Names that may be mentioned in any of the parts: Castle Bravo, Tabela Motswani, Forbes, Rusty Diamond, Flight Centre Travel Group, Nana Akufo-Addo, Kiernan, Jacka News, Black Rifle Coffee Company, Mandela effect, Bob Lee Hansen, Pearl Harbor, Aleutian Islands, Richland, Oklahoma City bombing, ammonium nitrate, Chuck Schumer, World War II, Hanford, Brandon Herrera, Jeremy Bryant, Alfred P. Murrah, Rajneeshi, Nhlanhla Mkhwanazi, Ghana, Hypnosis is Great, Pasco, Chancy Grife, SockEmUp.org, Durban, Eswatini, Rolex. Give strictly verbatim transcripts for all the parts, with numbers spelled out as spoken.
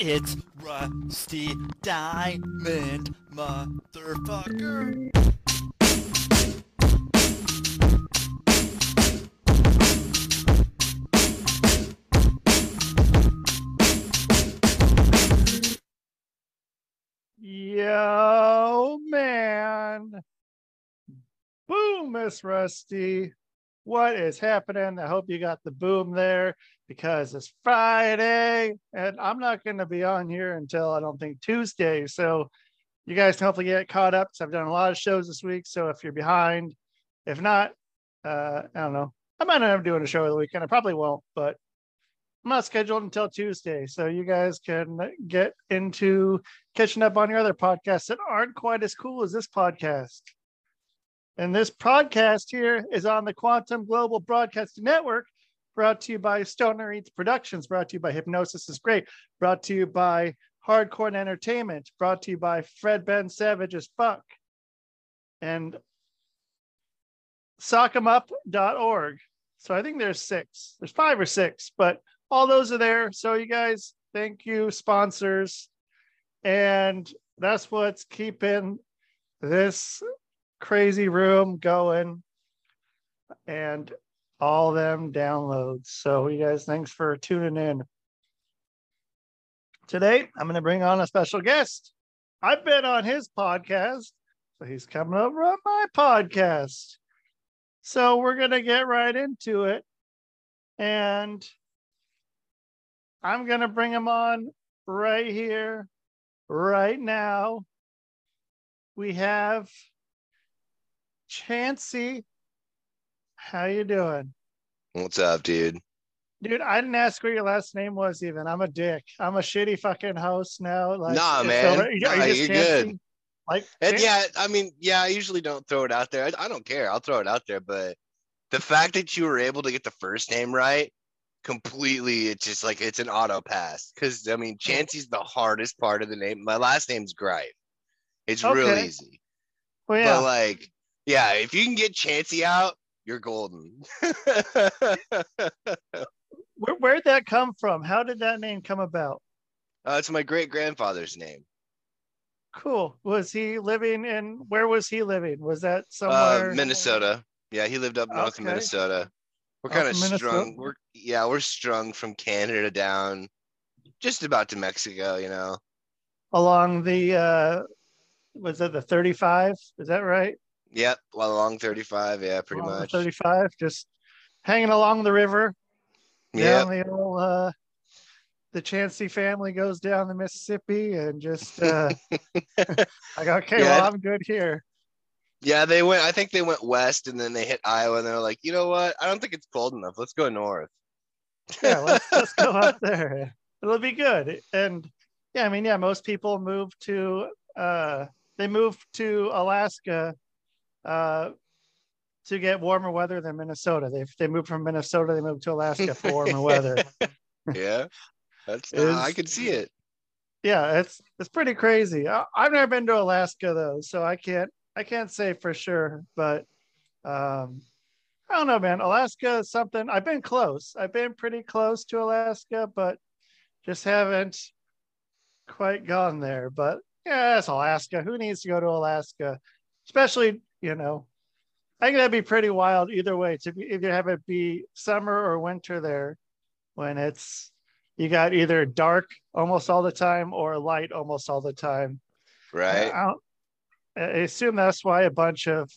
It's Rusty Diamond, motherfucker. Yo, man. Boom, Miss Rusty. What is happening? I hope you got the boom there, because it's Friday and I'm not going to be on here until, I don't think, Tuesday. So you guys can hopefully get caught up, because I've done a lot of shows this week. So if you're behind, if not, uh, I don't know. I might not have doing a show of the weekend. I probably won't, but I'm not scheduled until Tuesday. So you guys can get into catching up on your other podcasts that aren't quite as cool as this podcast. And this podcast here is on the Quantum Global Broadcasting Network, brought to you by Stoner Eats Productions, brought to you by Hypnosis is Great, brought to you by Hardcore Entertainment, brought to you by Fred Ben Savage as Fuck, and Sock em up dot org. So I think there's six. There's five or six, but all those are there. So you guys, thank you, sponsors. And that's what's keeping this crazy room going and all them downloads. So you guys, thanks for tuning in. Today I'm going to bring on a special guest. I've been on his podcast, so he's coming over on my podcast, so we're going to get right into it. And I'm going to bring him on right here right now. We have Chancy. How you doing? What's up, dude? Dude, I didn't ask what your last name was even. I'm a dick. I'm a shitty fucking host now. Like, nah, man. Are you, nah, are you you're good. Like, and yeah, I mean, yeah, I usually don't throw it out there. I, I don't care. I'll throw it out there. But the fact that you were able to get the first name right, completely, it's just like, it's an auto pass. Because, I mean, Chancy's the hardest part of the name. My last name's Grife. It's okay. Real easy. Well, yeah. But, like, yeah, if you can get Chancy out, you're golden. Where, where'd that come from? How did that name come about? Uh, it's my great-grandfather's name. Cool. Was he living in, where was he living? Was that somewhere? Uh, Minnesota. Yeah, he lived up north okay. of Minnesota. We're kind of strung. We're, yeah, we're strung from Canada down just about to Mexico, you know. Along the, uh, was it the thirty-five? Is that right? Yep, well, along thirty-five, yeah, pretty along much. thirty-five, just hanging along the river. Yeah, the old, uh, the Chancy family goes down the Mississippi and just uh, like, okay, yeah. Well, I'm good here. Yeah, they went. I think they went west and then they hit Iowa and they're like, you know what? I don't think it's cold enough. Let's go north. Yeah, let's, let's go up there. It'll be good. And yeah, I mean, yeah, most people move to uh, they move to Alaska uh to get warmer weather than Minnesota. They they moved from Minnesota, they moved to Alaska for warmer weather. Yeah, that's uh, I can see it. Yeah, it's it's pretty crazy. I, I've never been to Alaska though, so I can't I can't say for sure. But um, I don't know, man. Alaska is something. I've been close. I've been pretty close to Alaska, but just haven't quite gone there. But yeah, that's Alaska. Who needs to go to Alaska, especially? You know, I think that'd be pretty wild either way. To be, if you have it be summer or winter there, when it's you got either dark almost all the time or light almost all the time, right? I, I assume that's why a bunch of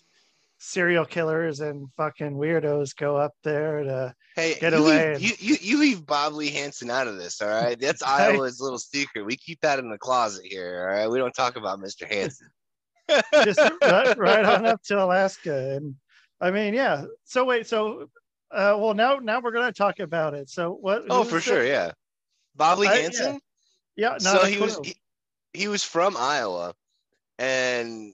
serial killers and fucking weirdos go up there to hey, get you away. Leave, and... you, you you leave Bob Lee Hansen out of this, all right? That's right. Iowa's little secret. We keep that in the closet here, all right? We don't talk about Mister Hansen. Just right, right on up to Alaska. And I mean, yeah, so wait, so uh well now now we're gonna talk about it. So what oh for sure it? Yeah, Bob Lee Hansen. Yeah, yeah, so he clue. was he, he was from Iowa, and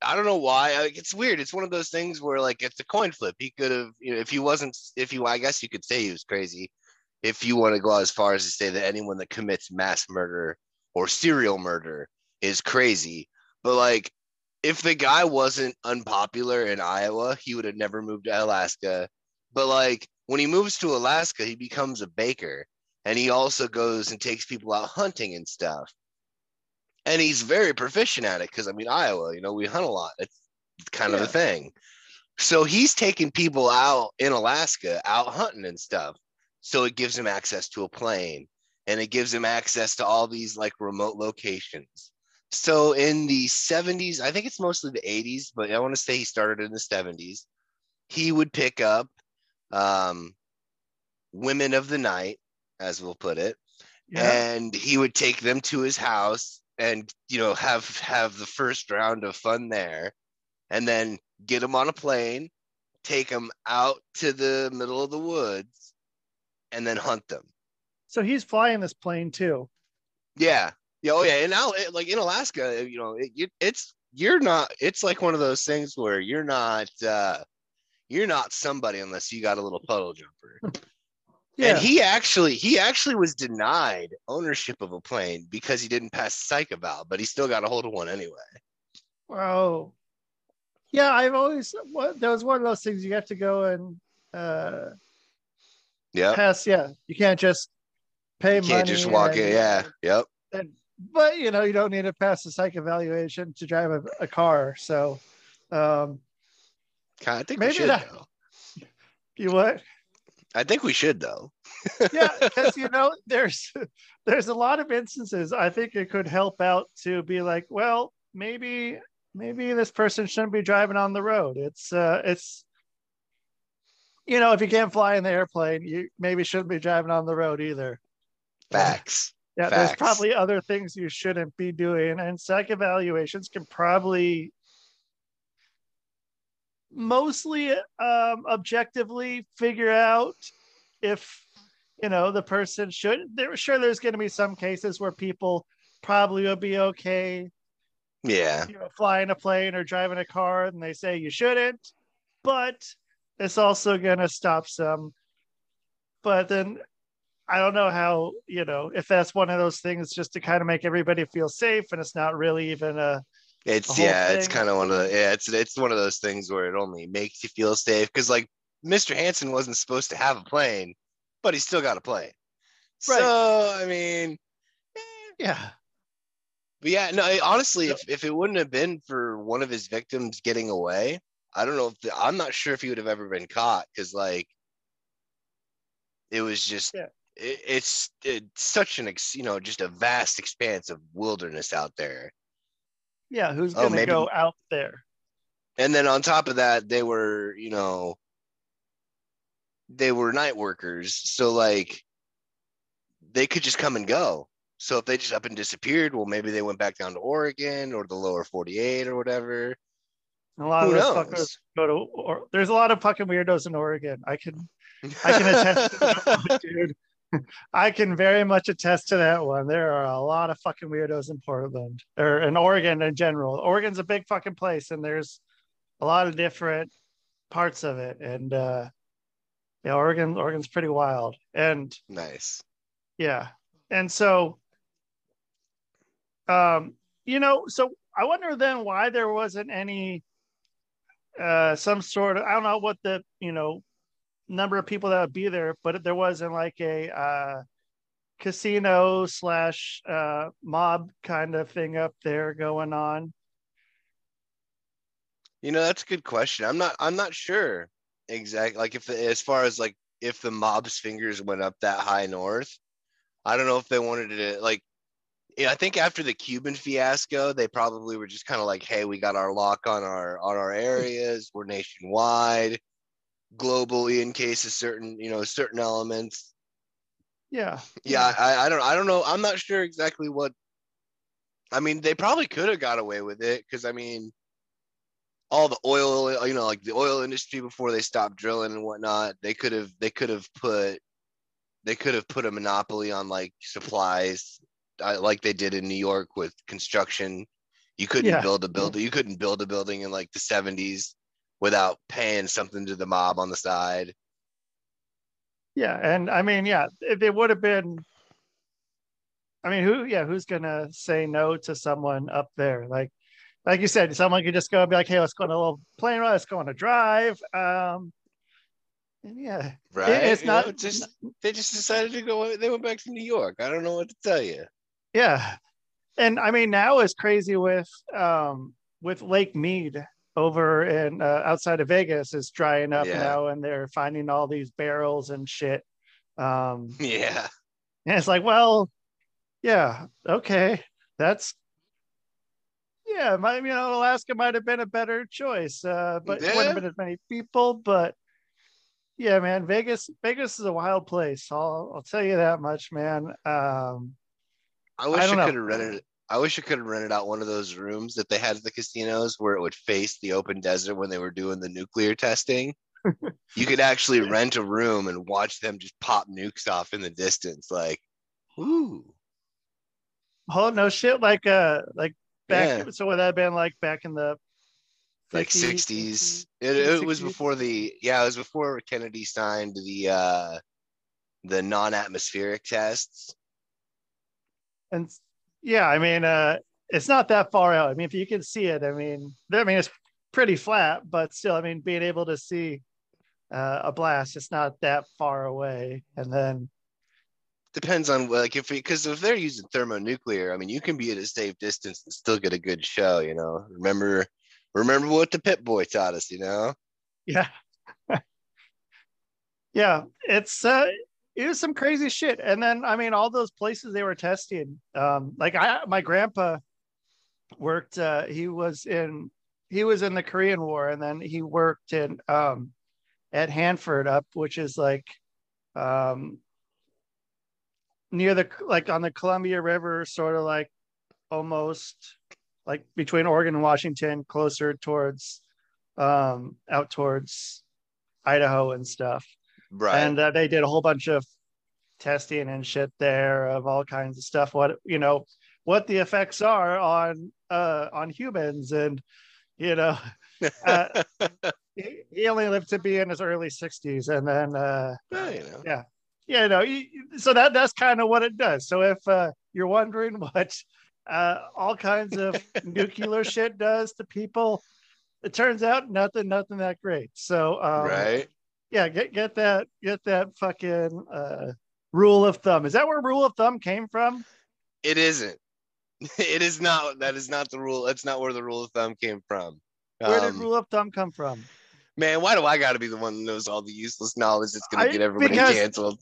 I don't know why. Like, it's weird. It's one of those things where, like, it's a coin flip. He could have, you know, if he wasn't if you I guess you could say he was crazy if you want to go as far as to say that anyone that commits mass murder or serial murder is crazy. But, like, if the guy wasn't unpopular in Iowa, he would have never moved to Alaska. But, like, when he moves to Alaska, he becomes a baker. And he also goes and takes people out hunting and stuff. And he's very proficient at it because, I mean, Iowa, you know, we hunt a lot. It's kind yeah. of a thing. So he's taking people out in Alaska out hunting and stuff. So it gives him access to a plane, and it gives him access to all these like remote locations. So in the seventies, I think it's mostly the eighties, but I want to say he started in the seventies. He would pick up um, women of the night, as we'll put it, yeah. and he would take them to his house and, you know, have have the first round of fun there, and then get them on a plane, take them out to the middle of the woods, and then hunt them. So he's flying this plane too. Yeah. Yeah. Oh yeah. And now, like in Alaska, you know, it, it's, you're not, it's like one of those things where you're not, uh, you're not somebody unless you got a little puddle jumper. Yeah. And he actually, he actually was denied ownership of a plane because he didn't pass psych eval, but he still got a hold of one anyway. Wow. Yeah. I've always, that was one of those things you have to go and, uh, yeah, pass. Yeah. You can't just pay you can't money. Can't just walk and, in. Yeah. Yep. And, but you know, you don't need to pass the psych evaluation to drive a, a car. So, um, I think maybe we should, that, though. You what? I think we should though. Yeah, because you know, there's there's a lot of instances. I think it could help out to be like, well, maybe maybe this person shouldn't be driving on the road. It's uh, it's. You know, if you can't fly in the airplane, you maybe shouldn't be driving on the road either. Facts. Yeah, Facts. There's probably other things you shouldn't be doing. And psych evaluations can probably mostly um, objectively figure out if, you know, the person should. There, sure, there's going to be some cases where people probably will be okay. Yeah. You know, flying a plane or driving a car and they say you shouldn't. But it's also going to stop some, but then I don't know how, you know, if that's one of those things just to kind of make everybody feel safe, and it's not really even a, it's a yeah, thing. It's kind of one of the, yeah, it's, it's one of those things where it only makes you feel safe. Cause like Mister Hansen wasn't supposed to have a plane, but he still got a plane. Right. So, I mean, yeah. But yeah, no, it, honestly, so, if, if it wouldn't have been for one of his victims getting away, I don't know if the, I'm not sure if he would have ever been caught, because like it was just yeah. it, it's it's such an ex, you know just a vast expanse of wilderness out there. Yeah, who's gonna oh, maybe, go out there? And then on top of that, they were you know they were night workers, so like they could just come and go. So if they just up and disappeared, well, maybe they went back down to Oregon or the lower forty-eight or whatever. A lot Who of those fuckers go to, or, there's a lot of fucking weirdos in Oregon. I can, I can attest to that, dude. I can very much attest to that one. There are a lot of fucking weirdos in Portland or in Oregon in general. Oregon's a big fucking place, and there's a lot of different parts of it. And uh, yeah, Oregon, Oregon's pretty wild. And nice, yeah. And so, um, you know, so I wonder then why there wasn't any. Uh, some sort of, I don't know what the, you know, number of people that would be there, but there wasn't like a uh, casino slash uh, mob kind of thing up there going on. You know, that's a good question. I'm not, I'm not sure exactly. Like if, as far as like, if the mob's fingers went up that high north, I don't know if they wanted to like, yeah, I think after the Cuban fiasco, they probably were just kind of like, hey, we got our lock on our on our areas. We're nationwide, globally in case of certain, you know, certain elements. Yeah. Yeah, yeah. I, I don't I don't know. I'm not sure exactly what. I mean, they probably could have got away with it because, I mean, all the oil, you know, like the oil industry before they stopped drilling and whatnot, they could have they could have put they could have put a monopoly on like supplies. I, like they did in New York with construction. You couldn't yeah. build a building. You couldn't build a building in like the seventies without paying something to the mob on the side. Yeah. And I mean, yeah, if it would have been, I mean, who, yeah, who's going to say no to someone up there? Like, like you said, someone could just go and be like, hey, let's go on a little plane ride. Let's go on a drive. Um, Yeah, right. It's you not know, just they just decided to go. They went back to New York. I don't know what to tell you. Yeah, and I mean now it's crazy with um, with Lake Mead over and uh, outside of Vegas is drying up yeah. now, and they're finding all these barrels and shit. Um, yeah, and it's like, well, yeah, okay, that's. Yeah, my, you know, Alaska might have been a better choice, uh, but yeah. it wouldn't have been as many people. But yeah, man, Vegas, Vegas is a wild place. I'll, I'll tell you that much, man. Um, I wish I, I could have rented. I wish I could have rented out one of those rooms that they had at the casinos where it would face the open desert when they were doing the nuclear testing. You could actually rent a room and watch them just pop nukes off in the distance, like, ooh. Oh no, shit! Like, uh, like. Back, yeah. So would that have been like back in the fifties, like sixties? It, it was before the yeah, it was before Kennedy signed the uh, the non-atmospheric tests. And yeah, I mean, uh, it's not that far out. I mean, if you can see it, I mean, I mean, it's pretty flat, but still, I mean, being able to see uh, a blast, it's not that far away. And then. Depends on like if because if they're using thermonuclear, I mean, you can be at a safe distance and still get a good show, you know. Remember, remember what the Pit Boy taught us, you know. Yeah, yeah, it's uh, it was some crazy shit. And then I mean, all those places they were testing, um, like I, my grandpa worked. Uh, he was in he was in the Korean War, and then he worked in um, at Hanford up, which is like. Um, near the like on the Columbia River, sort of like almost like between Oregon and Washington, closer towards um out towards Idaho and stuff, right? And uh, they did a whole bunch of testing and shit there of all kinds of stuff, what you know what the effects are on uh on humans, and you know uh, he, he only lived to be in his early sixties, and then uh yeah, you know. yeah. Yeah, no. So that that's kind of what it does. So if uh, you're wondering what uh, all kinds of nuclear shit does to people, it turns out nothing, nothing that great. So um, right, yeah, get get that get that fucking uh, rule of thumb. Is that where rule of thumb came from? It isn't. It is not. That is not the rule. That's not where the rule of thumb came from. Where um, did rule of thumb come from? Man, why do I got to be the one that knows all the useless knowledge that's going to get everybody because canceled?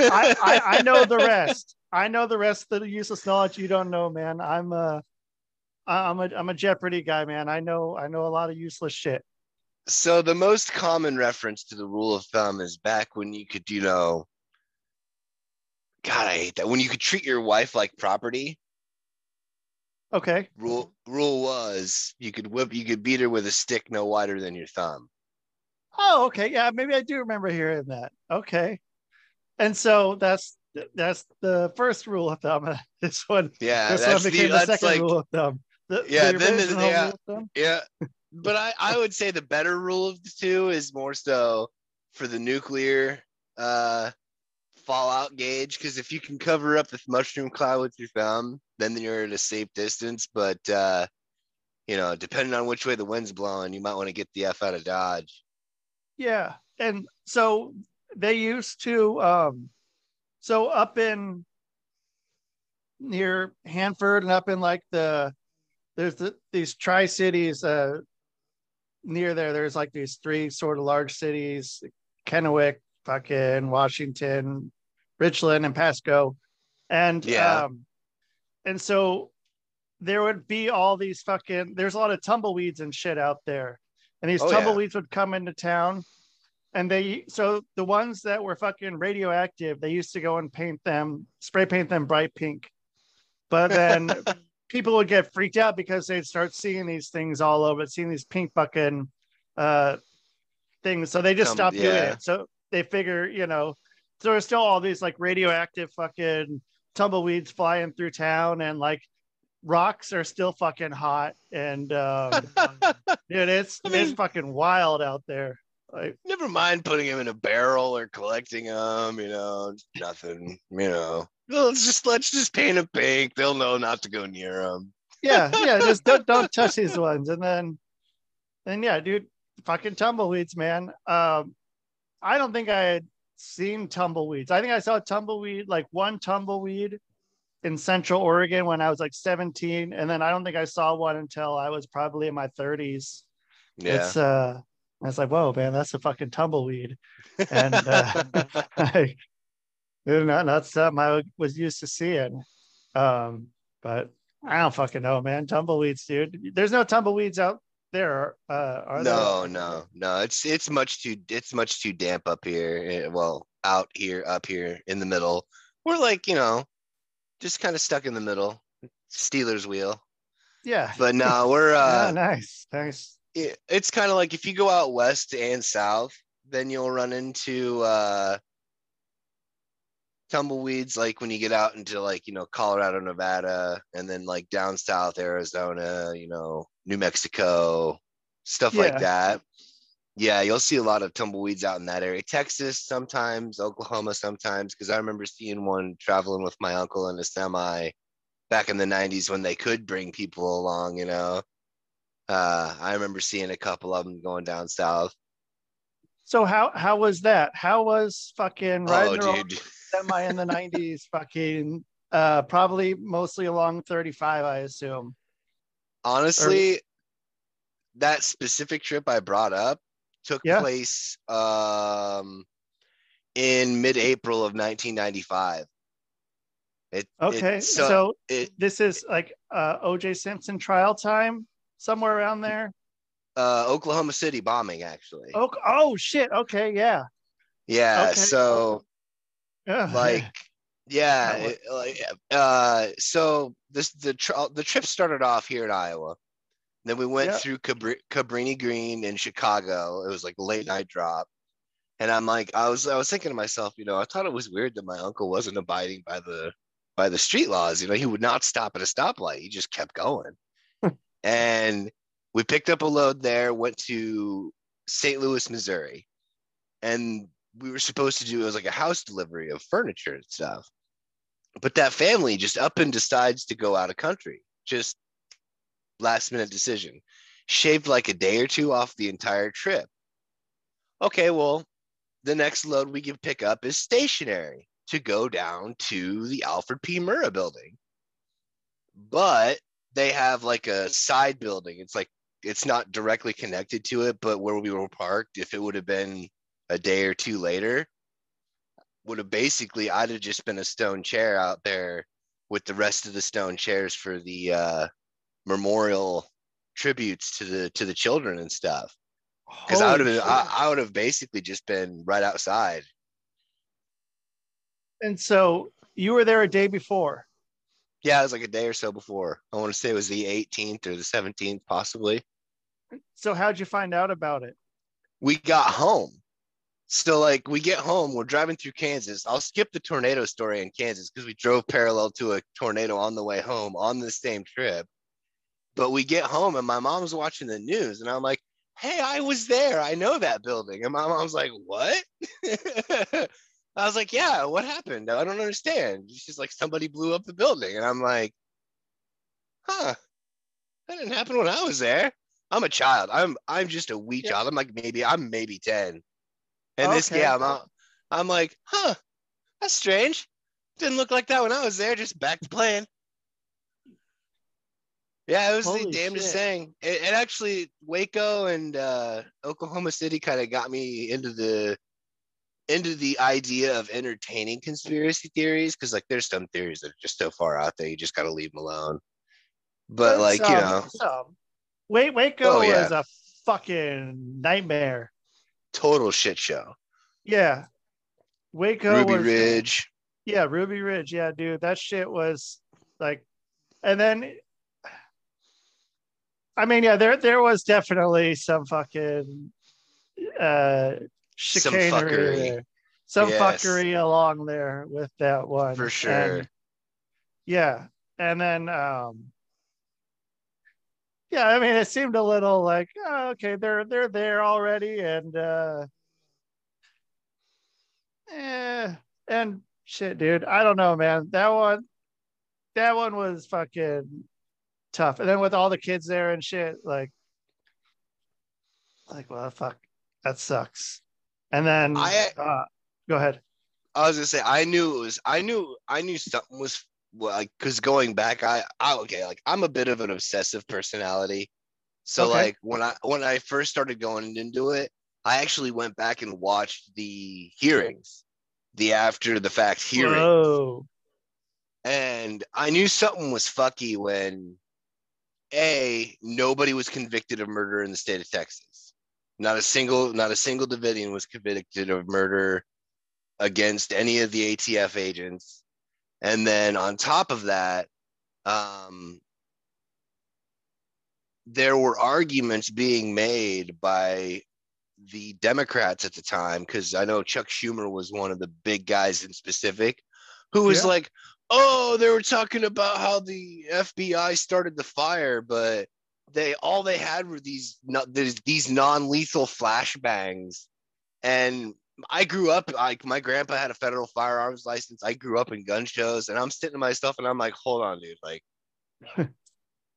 I, I, I know the rest. I know the rest of the useless knowledge you don't know, man. I'm a, I'm a, I'm a Jeopardy guy, man. I know, I know a lot of useless shit. So the most common reference to the rule of thumb is back when you could, you know, God, I hate that. When you could treat your wife like property. Okay. Rule rule was you could whip, you could beat her with a stick no wider than your thumb. Oh, okay. Yeah, maybe I do remember hearing that. Okay. And so that's that's the first rule of thumb. This one, yeah, this that's one became the, the second like, rule of thumb. The, yeah, the then the, yeah, thumb? yeah. But I, I would say the better rule of the two is more so for the nuclear uh, fallout gauge, because if you can cover up the mushroom cloud with your thumb, then you're at a safe distance. But uh, you know, depending on which way the wind's blowing, you might want to get the F out of Dodge. Yeah, and so they used to, um, so up in near Hanford and up in like the, there's the, these tri-cities uh, near there, there's like these three sort of large cities, Kennewick, fucking Washington, Richland, and Pasco. And, yeah. um, and so there would be all these fucking, there's a lot of tumbleweeds and shit out there. And these oh, tumbleweeds yeah. would come into town, and they so the ones that were fucking radioactive, they used to go and paint them, spray paint them bright pink. But then people would get freaked out because they'd start seeing these things all over, seeing these pink fucking uh, things. So they just um, stopped yeah. doing it. So they figure, you know, so there's still all these like radioactive fucking tumbleweeds flying through town, and like. Rocks are still fucking hot, and um, dude, it's I mean, it's fucking wild out there. Like, never mind putting them in a barrel or collecting them, you know, nothing, you know. Let's just let's just paint them pink. They'll know not to go near them. Yeah, yeah, just don't don't touch these ones, and then, and yeah, dude, fucking tumbleweeds, man. Um, I don't think I had seen tumbleweeds. I think I saw tumbleweed, like one tumbleweed in Central Oregon when I was like seventeen. And then I don't think I saw one until I was probably in my thirties. Yeah. It's, uh, I was like, whoa, man, that's a fucking tumbleweed. And uh, I, not, not something I was used to seeing. Um, but I don't fucking know, man. Tumbleweeds, dude. There's no tumbleweeds out there, uh, are no, there? No, no, it's it's much too it's much too damp up here. Well, out here, up here in the middle. We're like, you know, just kind of stuck in the middle. Steelers wheel. Yeah. But no, we're uh, oh, nice, nice. It, it's kind of like if you go out west and south, then you'll run into uh, tumbleweeds, like when you get out into like, you know, Colorado, Nevada, and then like down south, Arizona, you know, New Mexico, stuff yeah. like that. Yeah, you'll see a lot of tumbleweeds out in that area. Texas sometimes, Oklahoma sometimes, because I remember seeing one traveling with my uncle in a semi back in the nineties when they could bring people along, you know. Uh, I remember seeing a couple of them going down south. So how how was that? How was fucking riding oh, dude. semi in the nineties? Fucking uh, probably mostly along thirty-five, I assume. Honestly, or, that specific trip I brought up took yeah. place um, in mid-April of nineteen ninety-five. It, okay, it, so, so it, this is like uh, O J Simpson trial time, somewhere around there? Uh, Oklahoma City bombing, actually. Oh, oh shit, okay, yeah. Yeah, okay. so, oh. like... Yeah, it, like, uh, so this the tr- the trip started off here in Iowa. Then we went yep. through Cabri- Cabrini Green in Chicago. It was like a late night drop, and I'm like, I was I was thinking to myself, you know, I thought it was weird that my uncle wasn't abiding by the by the street laws. You know, he would not stop at a stoplight. He just kept going, and we picked up a load there. Went to Saint Louis, Missouri, and we were supposed to do it was like a house delivery of furniture and stuff. But that family just up and decides to go out of country. Just last minute decision. Shaved like a day or two off the entire trip. Okay, well, the next load we can pick up is stationary to go down to the Alfred P. Murrah building. But they have like a side building. It's like, it's not directly connected to it, but where we were parked, if it would have been a day or two later, would have basically, I'd have just been a stone chair out there with the rest of the stone chairs for the uh, memorial tributes to the to the children and stuff. Because I would have been, I, I would have basically just been right outside. And so you were there a day before. Yeah, it was like a day or so before. I want to say it was the eighteenth or the seventeenth, possibly. So how'd you find out about it? We got home. So, like, we get home, we're driving through Kansas. I'll skip the tornado story in Kansas because we drove parallel to a tornado on the way home on the same trip. But we get home, and my mom's watching the news, and I'm like, hey, I was there. I know that building. And my mom's like, what? I was like, yeah, what happened? I don't understand. She's like, somebody blew up the building. And I'm like, huh, that didn't happen when I was there. I'm a child. I'm I'm just a wee yeah. child. I'm like, maybe I'm maybe ten. And okay. this, yeah, I'm, out, I'm like, huh, that's strange. Didn't look like that when I was there, just back to playing. Yeah, it was Holy the damnedest shit. thing. It, it actually, Waco and uh, Oklahoma City kind of got me into the into the idea of entertaining conspiracy theories, because, like, there's some theories that are just so far out there, you just got to leave them alone. But, like, um, you know. Um, wait, Waco oh, yeah. is a fucking nightmare. Total shit show. Yeah. Waco. Ruby was, Ridge. Yeah, Ruby Ridge. Yeah, dude. That shit was like, and then I mean, yeah, there there was definitely some fucking uh chicanery. Some fuckery, there. Some yes. fuckery along there with that one. For sure. And, yeah. And then um yeah, I mean, it seemed a little like, oh, okay, they're they're there already, and uh, eh, and shit, dude, I don't know, man. That one, that one was fucking tough. And then with all the kids there and shit, like, like, well, fuck, that sucks. And then I, uh, go ahead. I was gonna say I knew it was I knew I knew something was like, because going back, I, I okay like I'm a bit of an obsessive personality, so okay. like when I when I first started going into it, I actually went back and watched the hearings, the after the fact hearings. Whoa. And I knew something was fucky when A, nobody was convicted of murder in the state of Texas. Not a single, not a single Davidian was convicted of murder against any of the A T F agents. And then on top of that, um, there were arguments being made by the Democrats at the time, because I know Chuck Schumer was one of the big guys in specific, who was yeah. like, oh, they were talking about how the F B I started the fire, but they all they had were these these non-lethal flashbangs. And I grew up, like my grandpa had a federal firearms license. I grew up in gun shows, and I'm sitting to myself, and I'm like, hold on, dude, like,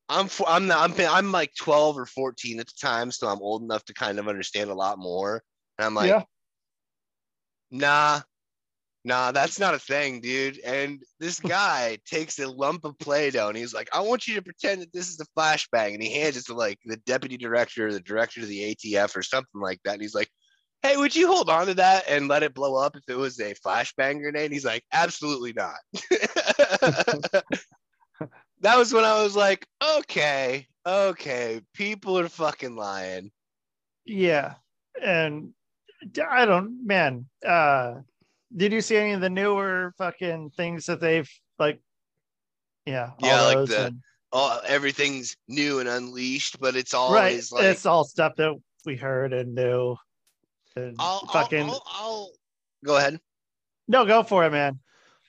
I'm I'm not, I'm I'm like twelve or fourteen at the time, so I'm old enough to kind of understand a lot more. And I'm like, yeah. nah. Nah, that's not a thing, dude. And this guy takes a lump of Play-Doh and he's like, I want you to pretend that this is a flashbang. And he hands it to like the deputy director or the director of the A T F or something like that. And he's like, hey, would you hold on to that and let it blow up if it was a flashbang grenade? And he's like, absolutely not. That was when I was like, okay, okay, people are fucking lying. Yeah. And I don't, man, uh, did you see any of the newer fucking things that they've like, yeah, yeah, like the and, all, everything's new and unleashed, but it's always right. like it's all stuff that we heard and knew. And I'll, fucking, I'll, I'll, I'll go ahead. No, go for it, man.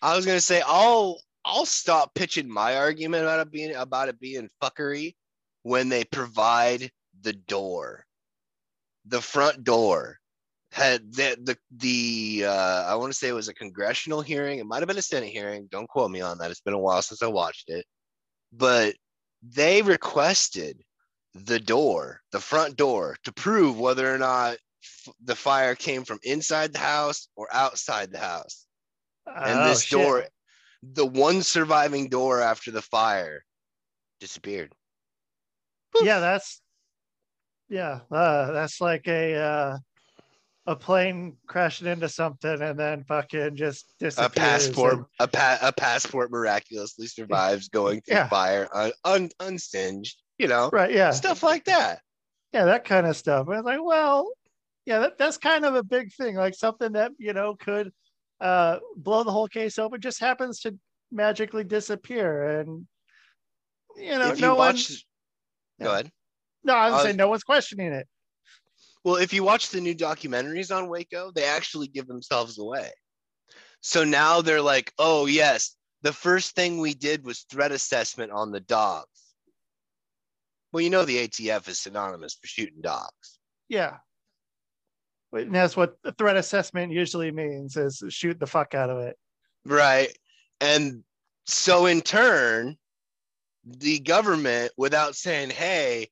I was gonna say I'll I'll stop pitching my argument about it being about it being fuckery when they provide the door, the front door. Had the the, the uh, I want to say it was a congressional hearing. It might have been a Senate hearing. Don't quote me on that. It's been a while since I watched it. But they requested the door, the front door, to prove whether or not f- the fire came from inside the house or outside the house. Oh, and this shit. door, the one surviving door after the fire, disappeared. Woo. Yeah, that's yeah, uh, that's like a. Uh... a plane crashing into something and then fucking just disappears. A passport, and... a, pa- a passport miraculously survives going through yeah. fire, un- un- unsinged, you know, right? Yeah, stuff like that. Yeah, that kind of stuff. I was like, well, yeah, that, that's kind of a big thing. Like something that you know could uh, blow the whole case open just happens to magically disappear, and you know, if no you watched... one. Go ahead. No, I was I'll... saying no one's questioning it. Well, if you watch the new documentaries on Waco, they actually give themselves away. So now they're like, oh, yes, the first thing we did was threat assessment on the dogs. Well, you know, the A T F is synonymous for shooting dogs. Yeah. And that's what the threat assessment usually means is shoot the fuck out of it. Right. And so in turn, the government, without saying, hey,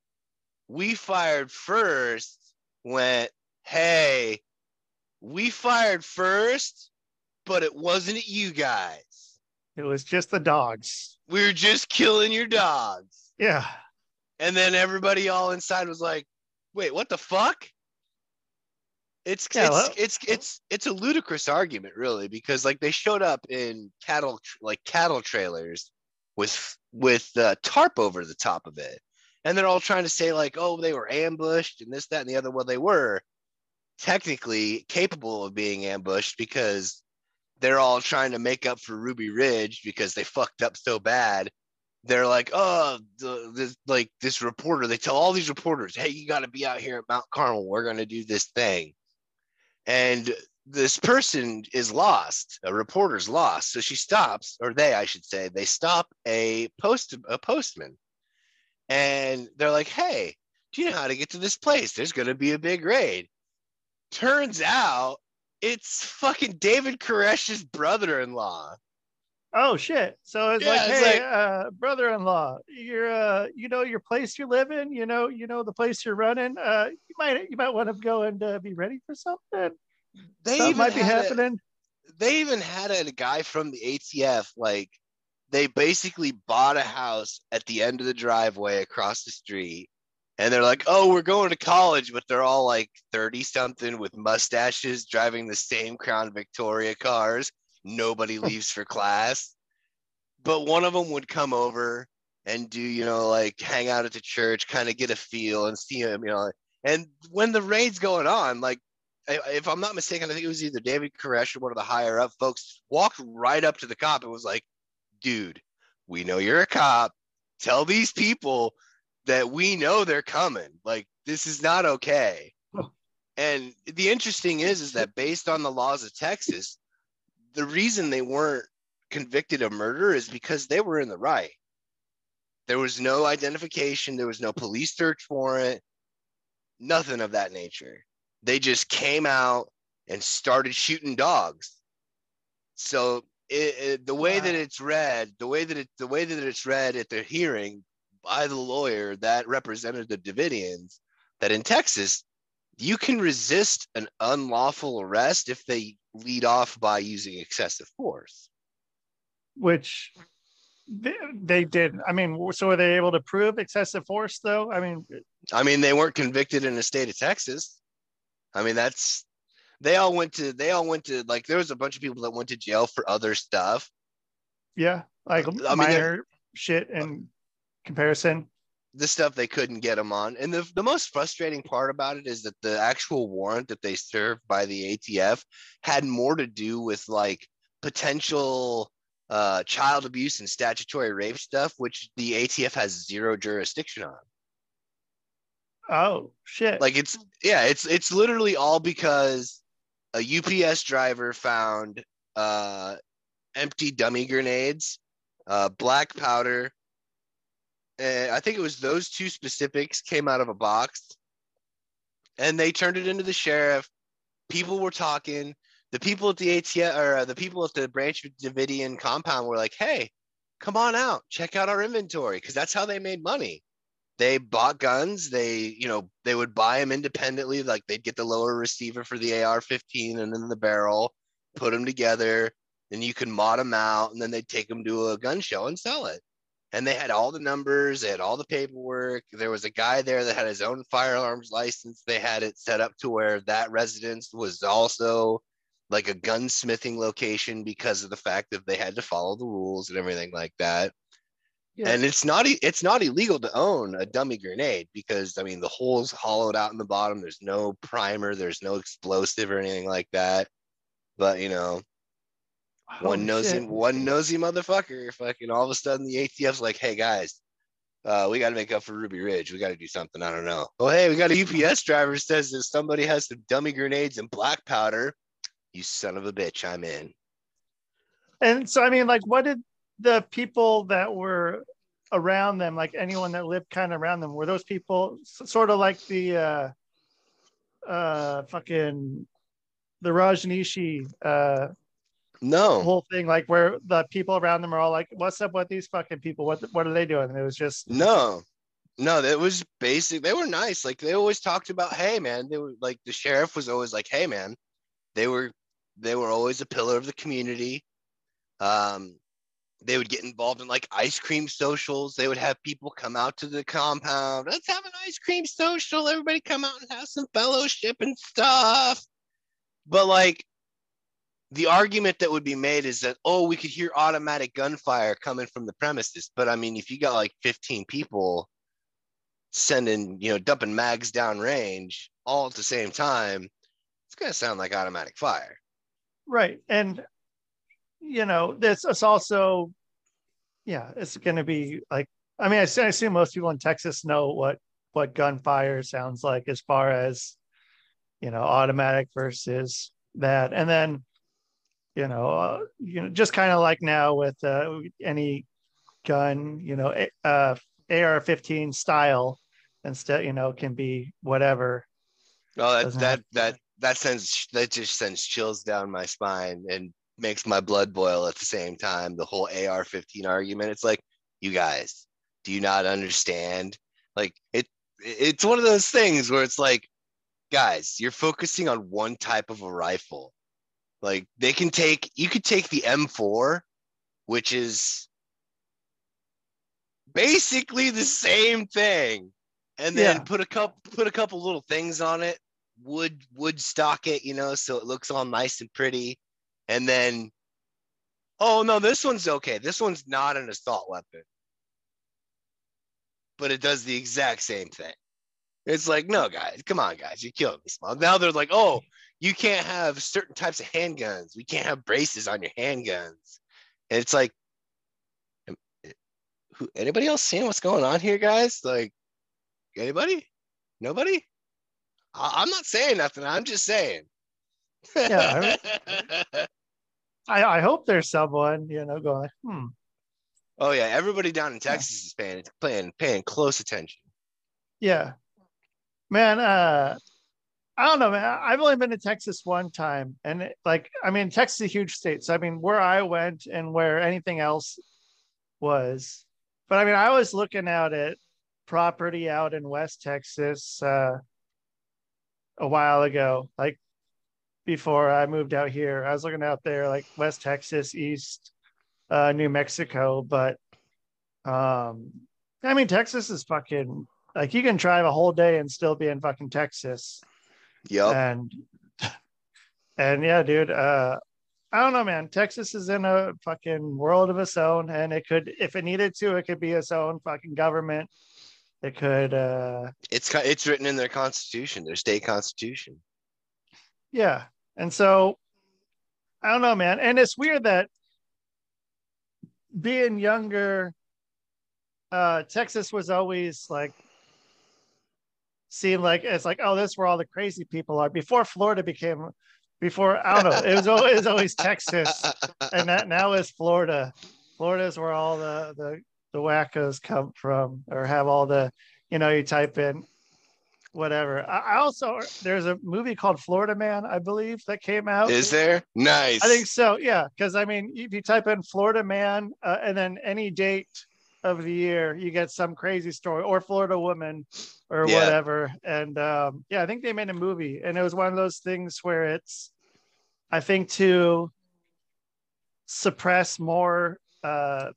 we fired first, went, hey, we fired first, but it wasn't you guys. It was just the dogs. We were just killing your dogs. Yeah. And then everybody all inside was like, wait, what the fuck? It's yeah, it's, well. it's it's it's it's a ludicrous argument, really, because like they showed up in cattle like cattle trailers with with uh, tarp over the top of it. And they're all trying to say like, oh, they were ambushed and this, that, and the other. Well, they were technically capable of being ambushed because they're all trying to make up for Ruby Ridge because they fucked up so bad. They're like, oh, the, this, like this reporter, they tell all these reporters, hey, you got to be out here at Mount Carmel. We're going to do this thing. And this person is lost. A reporter's lost. So she stops, or they, I should say, they stop a post, a postman. And they're like, hey, do you know how to get to this place? There's going to be a big raid. Turns out it's fucking David Koresh's brother-in-law. Oh, shit. So it's yeah, like, it's hey, like, uh, brother-in-law, you're, uh, you know your place you live in? You know you know the place you're running? Uh, you might you might want to go and uh, be ready for something? they that might be happening. A, they even had a, a guy from the A T F, like, they basically bought a house at the end of the driveway across the street. And they're like, oh, we're going to college, but they're all like thirty something with mustaches driving the same Crown Victoria cars. Nobody leaves for class. But one of them would come over and do, you know, like hang out at the church, kind of get a feel and see him, you know. And when the raid's going on, like, if I'm not mistaken, I think it was either David Koresh or one of the higher up folks walked right up to the cop and was like, dude, we know you're a cop. Tell these people that we know they're coming. Like, this is not okay. Oh. And the interesting is, is that based on the laws of Texas, the reason they weren't convicted of murder is because they were in the right. There was no identification. There was no police search warrant, nothing of that nature. They just came out and started shooting dogs. So it, it, the way wow. that it's read, the way that it, the way that it's read at the hearing, by the lawyer that represented the Davidians, that in Texas, you can resist an unlawful arrest if they lead off by using excessive force. Which they, they did. I mean, so were they able to prove excessive force, though? I mean, I mean, they weren't convicted in the state of Texas. I mean, that's, they all went to, they all went to, like, there was a bunch of people that went to jail for other stuff. Yeah, like I minor mean, shit and... comparison, the stuff they couldn't get them on. And the, the most frustrating part about it is that the actual warrant that they served by the A T F had more to do with like potential uh child abuse and statutory rape stuff, which the A T F has zero jurisdiction on. Oh shit. Like it's yeah it's it's literally all because a U P S driver found uh empty dummy grenades, uh black powder. And I think it was those two specifics came out of a box, and they turned it into the sheriff. People were talking. The people at the A T F or the people at the Branch Davidian compound were like, "Hey, come on out, check out our inventory," because that's how they made money. They bought guns. They, you know, they would buy them independently. Like they'd get the lower receiver for the A R fifteen and then the barrel, put them together, and you can mod them out, and then they'd take them to a gun show and sell it. And they had all the numbers, they had all the paperwork. There was a guy there that had his own firearms license. They had it set up to where that residence was also like a gunsmithing location because of the fact that they had to follow the rules and everything like that. Yeah. And it's not it's not illegal to own a dummy grenade because, I mean, the hole's hollowed out in the bottom. There's no primer. There's no explosive or anything like that. But, you know. Oh, one nosy, shit. one nosy motherfucker. Fucking all of a sudden, the A T F's like, "Hey guys, uh, we got to make up for Ruby Ridge. We got to do something. I don't know. Oh hey, we got a U P S driver says that somebody has some dummy grenades and black powder. You son of a bitch, I'm in." And so, I mean, like, what did the people that were around them, like anyone that lived kind of around them, were those people sort of like the uh, uh, fucking the Rajneeshi? Uh, No, the whole thing, like where the people around them are all like, "What's up with these fucking people? What what are they doing?" And it was just no, no. That was basic. They were nice. Like they always talked about, "Hey man," they were like the sheriff was always like, "Hey man," they were they were always a pillar of the community. Um, they would get involved in like ice cream socials. They would have people come out to the compound. "Let's have an ice cream social. Everybody come out and have some fellowship and stuff." But like. The argument that would be made is that, oh, we could hear automatic gunfire coming from the premises. But, I mean, if you got like fifteen people sending, you know, dumping mags downrange all at the same time, it's going to sound like automatic fire. Right. And, you know, this it's also, yeah, it's going to be like, I mean, I, I assume most people in Texas know what, what gunfire sounds like as far as, you know, automatic versus that. And then, you know, uh, you know, just kind of like now with uh, any gun, you know, uh, A R fifteen style instead, you know, can be whatever. Oh, that that, that that sends that just sends chills down my spine and makes my blood boil at the same time. The whole A R fifteen argument. It's like, you guys, do you not understand? Like it, it's one of those things where it's like, guys, you're focusing on one type of a rifle. Like, they can take, you could take the M four, which is basically the same thing, and then yeah. put a couple put a couple little things on it, wood wood stock it, you know, so it looks all nice and pretty. And then, oh no, this one's okay. This one's not an assault weapon, but it does the exact same thing. It's like, no, guys, come on, guys, you're killing me, small. Now they're like, oh, you can't have certain types of handguns. We can't have braces on your handguns. And it's like, who, anybody else seeing what's going on here, guys? Like, anybody? Nobody? I, I'm not saying nothing. I'm just saying. Yeah. I, I, I hope there's someone, you know, going, hmm. Oh, yeah. Everybody down in Texas yeah. is paying, paying, paying close attention. Yeah. Man, uh, I don't know, man. I've only been to Texas one time. And, it, like, I mean, Texas is a huge state. So, I mean, where I went and where anything else was. But, I mean, I was looking out at property out in West Texas uh, a while ago. Like, before I moved out here, I was looking out there, like, West Texas, East uh, New Mexico. But, um, I mean, Texas is fucking... Like, you can drive a whole day and still be in fucking Texas. Yep. And, and yeah, dude, uh, I don't know, man. Texas is in a fucking world of its own. And it could, if it needed to, it could be its own fucking government. It could. Uh, it's it's written in their constitution, their state constitution. Yeah. And so, I don't know, man. And it's weird that being younger, uh, Texas was always like, seemed like it's like, oh, this is where all the crazy people are. Before Florida became, before I don't know, it was always, it was always Texas, and that now is Florida. Florida is where all the the the wackos come from, or have all the, you know, you type in whatever. I, I also there's a movie called Florida Man, I believe, that came out. Is there? Nice. I think so. Yeah, because I mean, if you type in Florida Man uh, and then any date of the year, you get some crazy story, or Florida woman, or yeah. whatever. And um yeah, I think they made a movie, and it was one of those things where it's, I think, to suppress more uh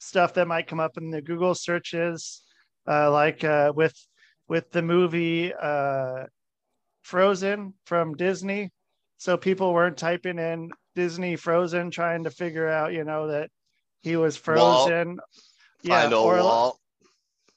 stuff that might come up in the Google searches, uh like uh with with the movie uh Frozen from Disney. So people weren't typing in Disney Frozen trying to figure out, you know, that he was frozen. Well, yeah, or,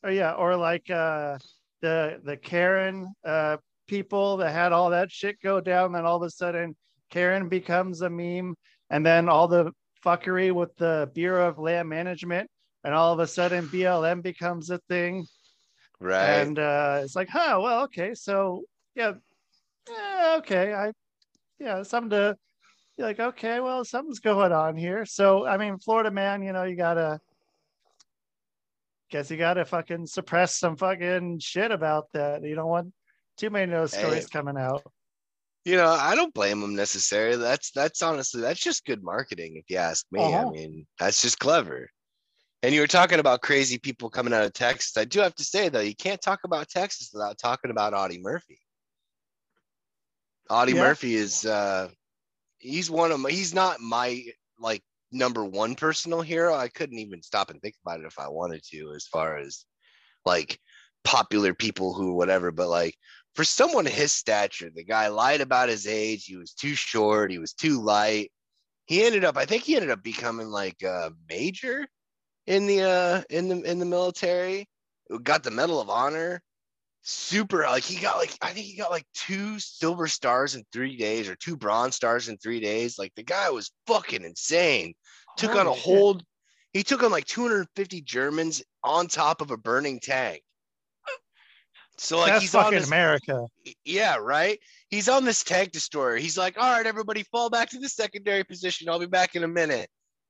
or yeah, or like uh, the the Karen uh, people that had all that shit go down. Then all of a sudden, Karen becomes a meme, and then all the fuckery with the Bureau of Land Management, and all of a sudden, B L M becomes a thing. Right, and uh, it's like, huh, well, okay, so yeah, eh, okay, I yeah, something to be like, okay, well, something's going on here. So I mean, Florida Man, you know, you gotta. Guess you gotta fucking suppress some fucking shit about that. You don't want too many of those stories hey, coming out. You know, I don't blame them necessarily. That's that's honestly that's just good marketing, if you ask me. Uh-huh. I mean, that's just clever. And you were talking about crazy people coming out of Texas. I do have to say though, you can't talk about Texas without talking about Audie Murphy. Audie yeah. Murphy is uh, he's one of my, he's not my like. number one personal hero. I couldn't even stop and think about it if I wanted to, as far as like popular people who whatever, but like for someone his stature, the guy lied about his age. He was too short, he was too light. He ended up, I think he ended up becoming like a major in the uh in the in the military. Got the Medal of Honor. Super, like he got like I think he got like two silver stars in three days or two bronze stars in three days. Like the guy was fucking insane. Took Holy on a shit. hold. He took on like two hundred fifty Germans on top of a burning tank. So like that's he's fucking on this, America. Yeah, right. He's on this tank destroyer. He's like, all right, everybody, fall back to the secondary position. I'll be back in a minute.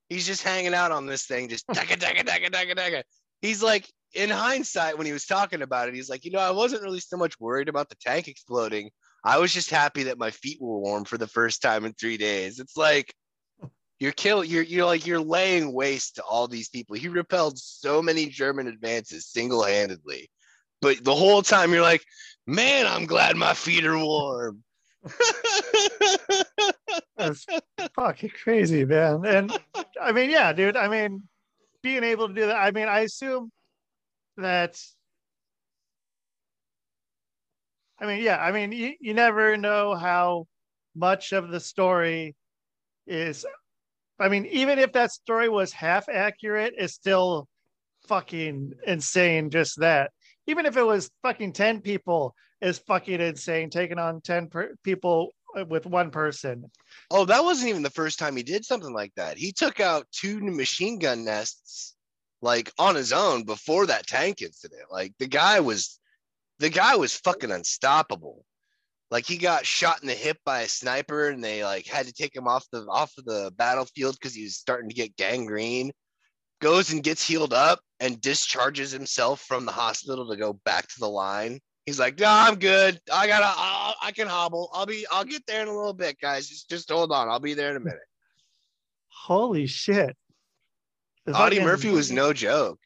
He's just hanging out on this thing, just taka taka taka taka taka. He's like. In hindsight, when he was talking about it, he's like, you know, I wasn't really so much worried about the tank exploding. I was just happy that my feet were warm for the first time in three days. It's like you're killing, you're you're like you're laying waste to all these people. He repelled so many German advances single-handedly. but the whole time you're like, man, I'm glad my feet are warm. That's fucking crazy, man. And I mean, yeah, dude, I mean, being able to do that, I mean, I assume that, I mean, yeah, I mean, you, you never know how much of the story is, I mean, even if that story was half accurate, it's still fucking insane, just that. Even if it was fucking ten people, it's fucking insane, taking on ten per- people with one person. Oh, that wasn't even the first time he did something like that. He took out two machine gun nests, like, on his own before that tank incident. Like, the guy was, the guy was fucking unstoppable. Like, he got shot in the hip by a sniper, and they, like, had to take him off the off of the battlefield because he was starting to get gangrene. Goes and gets healed up and discharges himself from the hospital to go back to the line. He's like, no, I'm good. I gotta, I'll, I can hobble. I'll be, I'll get there in a little bit, guys. Just, just hold on. I'll be there in a minute. Holy shit. Audie Murphy was no joke.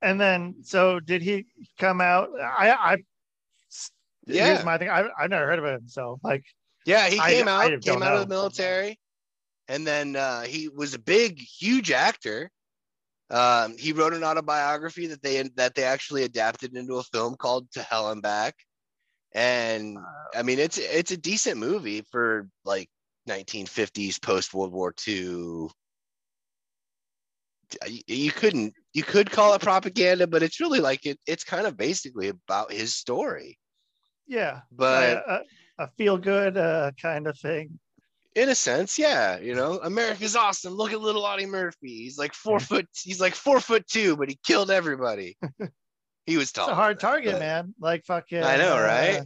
And then, so did he come out? I, I, Yeah, here's my thing. I, I've never heard of him, so like, yeah, he came I, out, I came out know. of the military, and then uh, he was a big, huge actor. Um, he wrote an autobiography that they that they actually adapted into a film called "To Hell and Back," and wow. I mean, it's it's a decent movie for like nineteen fifties post World War two. You couldn't you could call it propaganda, but it's really like it. It's kind of basically about his story. Yeah, but a, a, a feel good uh, kind of thing. In a sense, yeah, you know, America's awesome. Look at little Audie Murphy. He's like four foot. He's like four foot two, but he killed everybody. He was tall. It's a hard target, but, man. Like fucking. I know, right? Uh,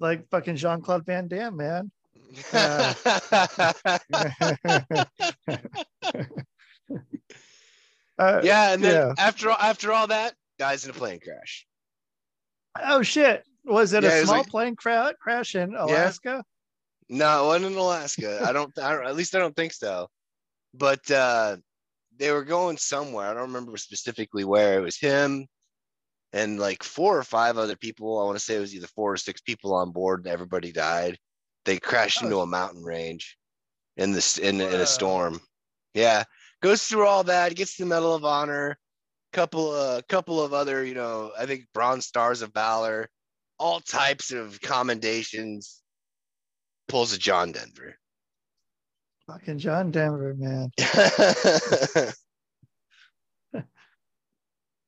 like fucking Jean-Claude Van Damme, man. Uh, uh, yeah, and then yeah. after all, after all that, dies in a plane crash. Oh shit. Was it yeah, a small it like, plane cra- crash in Alaska? Yeah. No, it wasn't in Alaska. I don't, I don't, at least I don't think so. But uh, they were going somewhere. I don't remember specifically where. It was him and like four or five other people. I want to say it was either four or six people on board, and everybody died. They crashed oh. into a mountain range in, the, in, in a storm. Yeah. Goes through all that, gets the Medal of Honor, couple, uh, couple of other, you know, I think Bronze Stars of Valor. All types of commendations, pulls a John Denver. Fucking John Denver, man.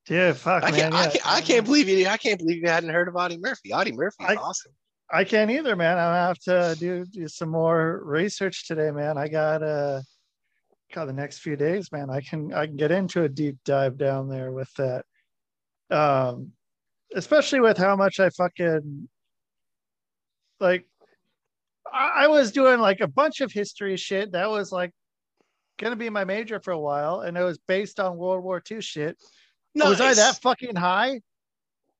Dude, fuck, I man. I, yeah. I, I can't believe you. I can't believe you hadn't heard of Audie Murphy. Audie Murphy is I, awesome. I can't either, man. I'm gonna have to do, do some more research today, man. I got uh, God, the next few days, man. I can I can get into a deep dive down there with that. Um. Especially with how much I fucking like, I, I was doing like a bunch of history shit that was like gonna be my major for a while, and it was based on World War two shit. Nice. Was I that fucking high?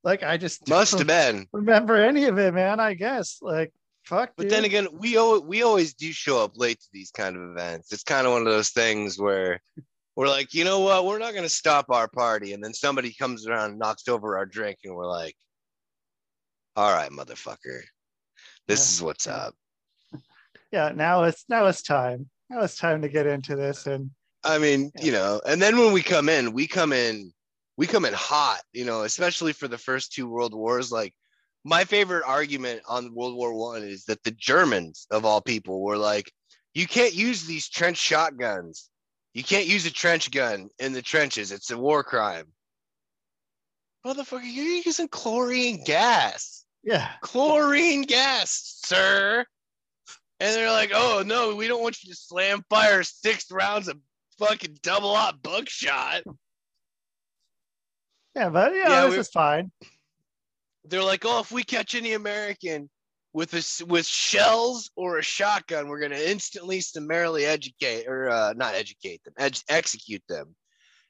Like, I just must have been remember any of it, man. I guess like fuck. But dude. Then again, we o- we always do show up late to these kind of events. It's kind of one of those things where. We're like, you know what? We're not going to stop our party. And then somebody comes around and knocks over our drink. And we're like, all right, motherfucker. This yeah. is what's up. Yeah, now it's now it's time. Now it's time to get into this. And I mean, yeah. you know, and then when we come in, we come in, we come in hot, you know, especially for the first two World Wars. Like, my favorite argument on World War One is that the Germans, of all people, were like, you can't use these trench shotguns. You can't use a trench gun in the trenches. It's a war crime. Motherfucker, you're using chlorine gas. Yeah. Chlorine gas, sir. And they're like, oh, no, we don't want you to slam fire six rounds of fucking double-hot buckshot. Yeah, but, yeah, yeah this is fine. They're like, oh, if we catch any American with a, with shells or a shotgun, we're going to instantly summarily educate or uh, not educate them, ex- execute them.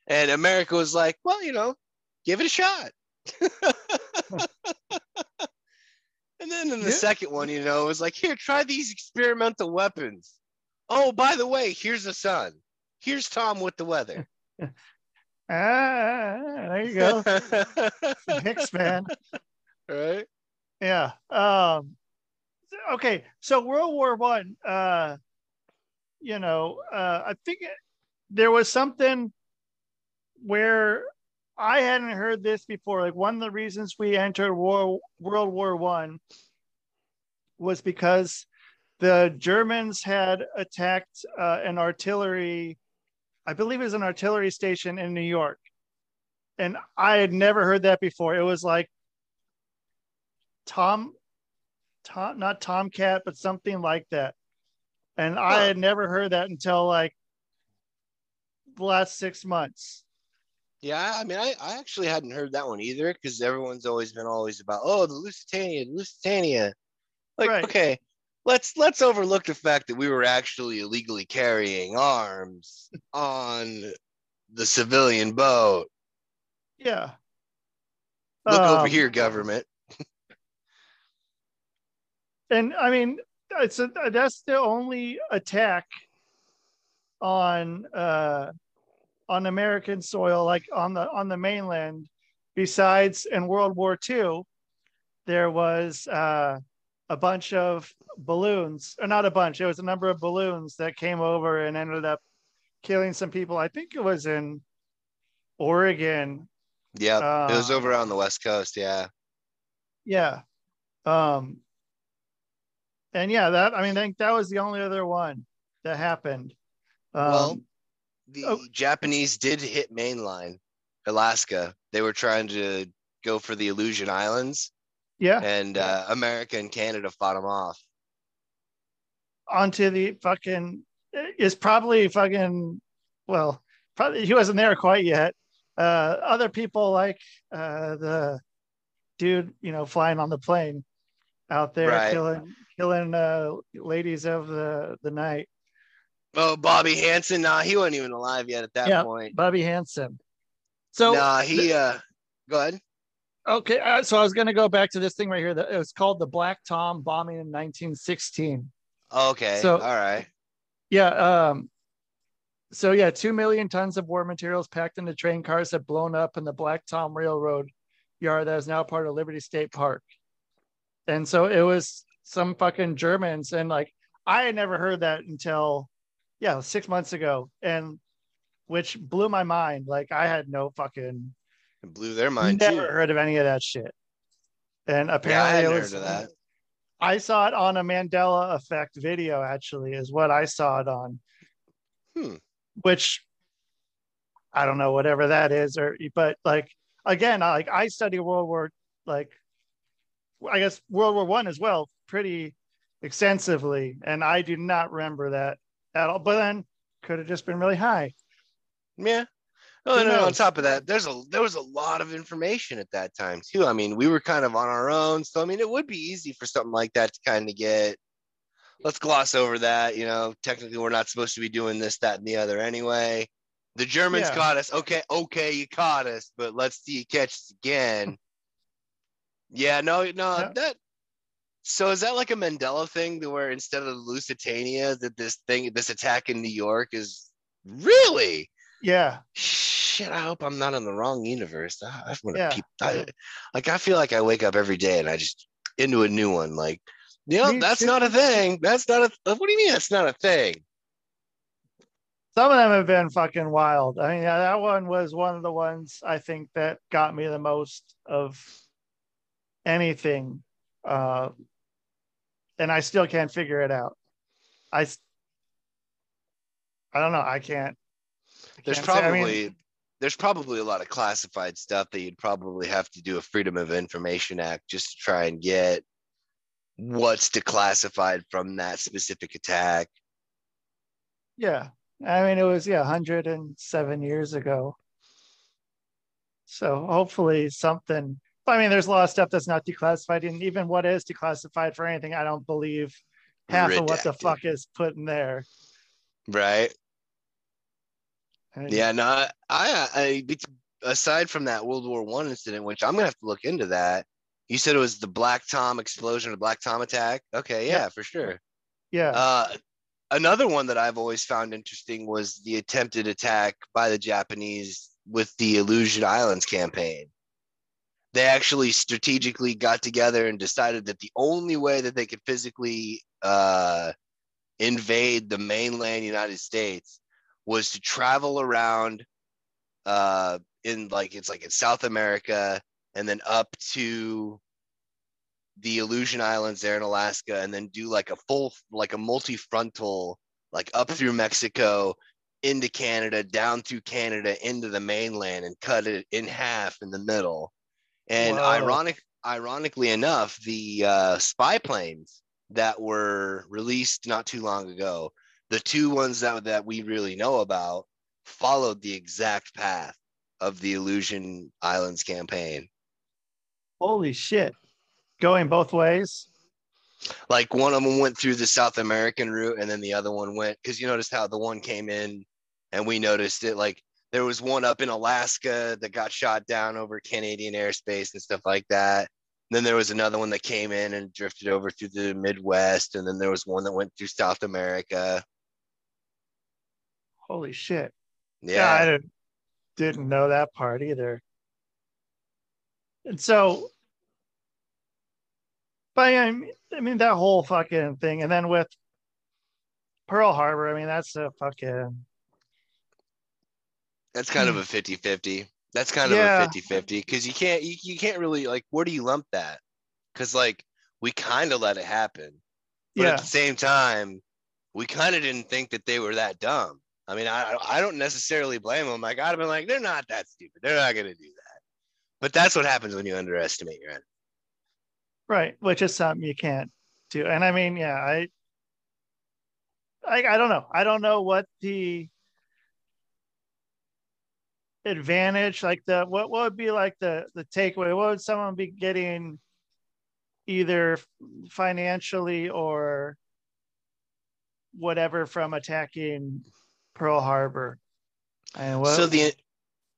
And America was like, well, you know, give it a shot. And then in the yeah. second one, you know, it was like, here, try these experimental weapons. Oh, by the way, here's the sun. Here's Tom with the weather. Ah, there you go. Hicks, man. Right? Yeah. Um, okay, so World War One. Uh, you know, uh, I think there was something where I hadn't heard this before. Like, one of the reasons we entered war, World War One was because the Germans had attacked uh, an artillery, I believe it was an artillery station in New York. And I had never heard that before. It was like Tom, Tom not Tomcat, but something like that. And huh. I had never heard that until like the last six months. Yeah, I mean, I, I actually hadn't heard that one either, because everyone's always been always about, oh, the Lusitania, the Lusitania. Like, right. okay, let's let's overlook the fact that we were actually illegally carrying arms on the civilian boat. Yeah. Look um, over here, government. And I mean, it's a, that's the only attack on uh, on American soil, like on the on the mainland. Besides, in World War Two, there was. Uh, a bunch of balloons, or not a bunch, it was a number of balloons that came over and ended up killing some people. I think it was in Oregon. Yeah, uh, it was over on the West Coast, yeah. Yeah. Um, and yeah, that, I mean, I think that was the only other one that happened. Um, well, the oh. Japanese did hit mainline Alaska. They were trying to go for the Aleutian Islands. Yeah, and uh, America and Canada fought them off. Onto the fucking is probably fucking well, probably he wasn't there quite yet. Uh, other people like uh, the dude, you know, flying on the plane out there, right. killing killing uh, ladies of the the night. Oh, Bobby Hansen! Nah, he wasn't even alive yet at that yeah, point. Bobby Hansen. So nah, he. Uh, go ahead. Okay, uh, so I was going to go back to this thing right here. That it was called the Black Tom bombing in nineteen sixteen. Okay, so, all right. Yeah, um, so yeah, two million tons of war materials packed into train cars had blown up in the Black Tom Railroad yard that is now part of Liberty State Park. And so it was some fucking Germans. And like, I had never heard that until, yeah, six months ago. And which blew my mind. Like, I had no fucking... It blew their mind. Never too. heard of any of that shit. And apparently, yeah, I, it was, heard of that. I saw it on a Mandela Effect video. Actually, is what I saw it on. Hmm. Which I don't know, whatever that is, or but like again, I, like I study World War, like I guess World War One as well, pretty extensively, and I do not remember that at all. But then could have just been really high. Yeah. Oh, no, no, on top of that, there's a there was a lot of information at that time, too. I mean, we were kind of on our own. So, I mean, it would be easy for something like that to kind of get, let's gloss over that. You know, technically, we're not supposed to be doing this, that, and the other anyway. The Germans yeah. caught us. Okay, okay, you caught us, but let's see you catch us again. yeah, no, no. Yeah. that. So is that like a Mandela thing to where instead of Lusitania, that this thing, this attack in New York is really? Yeah. Shit, I hope I'm not in the wrong universe. I, I want yeah. to peep, I, like I feel like I wake up every day and I just into a new one. Like, you know, Me that's too. not a thing. That's not a. What do you mean that's not a thing? Some of them have been fucking wild. I mean, yeah, that one was one of the ones I think that got me the most of anything, uh, and I still can't figure it out. I, I don't know. I can't. I there's probably. Say, I mean, There's probably a lot of classified stuff that you'd probably have to do a Freedom of Information Act just to try and get what's declassified from that specific attack. Yeah. I mean, it was, yeah, one hundred seven years ago. So hopefully something, I mean, there's a lot of stuff that's not declassified, and even what is declassified for anything, I don't believe half Redacted. of what the fuck is put in there. Right. Yeah, no, I, I, aside from that World War One incident, which I'm gonna have to look into that. You said it was the Black Tom explosion, the Black Tom attack. Okay, yeah, yeah. for sure. Yeah. Uh, another one that I've always found interesting was the attempted attack by the Japanese with the Aleutian Islands campaign. They actually strategically got together and decided that the only way that they could physically uh, invade the mainland United States was to travel around uh, in like, it's like in South America and then up to the Aleutian Islands there in Alaska, and then do like a full, like a multi-frontal, like up through Mexico, into Canada, down through Canada, into the mainland, and cut it in half in the middle. And wow. ironic, ironically enough, the uh, spy planes that were released not too long ago, the two ones that, that we really know about, followed the exact path of the Aleutian Islands campaign. Holy shit. Going both ways? Like one of them went through the South American route, and then the other one went, because you noticed how the one came in and we noticed it, like there was one up in Alaska that got shot down over Canadian airspace and stuff like that. And then there was another one that came in and drifted over through the Midwest. And then there was one that went through South America. Holy shit. Yeah. yeah I didn't know that part either. And so, but I mean, I mean, that whole fucking thing. And then with Pearl Harbor, I mean, that's a fucking... That's kind of a fifty-fifty. That's kind yeah. of a fifty-fifty, because you can't, you, you can't really, like, where do you lump that? Because, like, we kind of let it happen. But yeah. at the same time, we kind of didn't think that they were that dumb. I mean, I I don't necessarily blame them. Like, I'd have been like, they're not that stupid. They're not going to do that. But that's what happens when you underestimate your enemy. Right, which is something you can't do. And I mean, yeah, I, I, I don't know. I don't know what the advantage, like the, what, what would be like the, the takeaway? What would someone be getting either financially or whatever from attacking Pearl Harbor? And what, so the,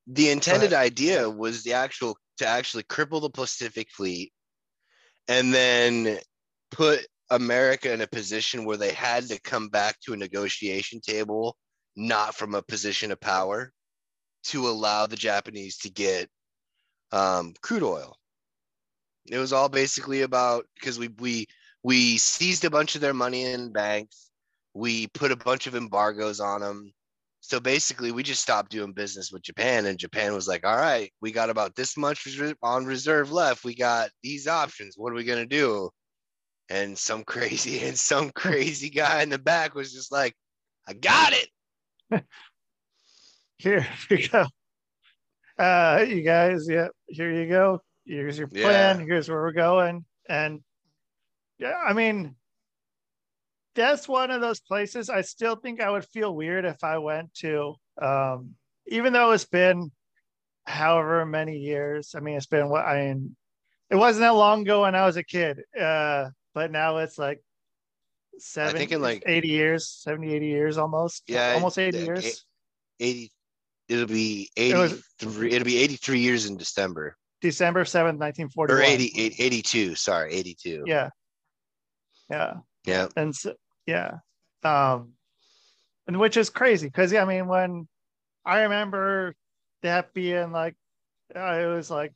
the intended idea was the actual, to actually cripple the Pacific Fleet, and then put America in a position where they had to come back to a negotiation table, not from a position of power, to allow the Japanese to get um, crude oil. It was all basically about, because we, we, we seized a bunch of their money in banks. We put a bunch of embargoes on them. So basically, we just stopped doing business with Japan, and Japan was like, all right, we got about this much reserve on reserve left. We got these options. What are we going to do? And some crazy and some crazy guy in the back was just like, I got it. Here you go. Uh, you guys, yeah, here you go. Here's your plan. Yeah. Here's where we're going. And yeah, I mean, that's one of those places I still think I would feel weird if I went to, um, even though it's been however many years. I mean, it's been what I mean, it wasn't that long ago when I was a kid, uh, but now it's like seven, I think in like eighty years, seventy, eighty years almost. Yeah, almost eighty it, years. eighty, it'll be eighty-three. It it'll be eighty-three years in December. December seventh, nineteen forty-one. Or eighty, eighty-two. Sorry, eighty-two. Yeah. Yeah. Yeah. And so, yeah. Um, and which is crazy because, yeah, I mean, when I remember that being like, uh, it was like,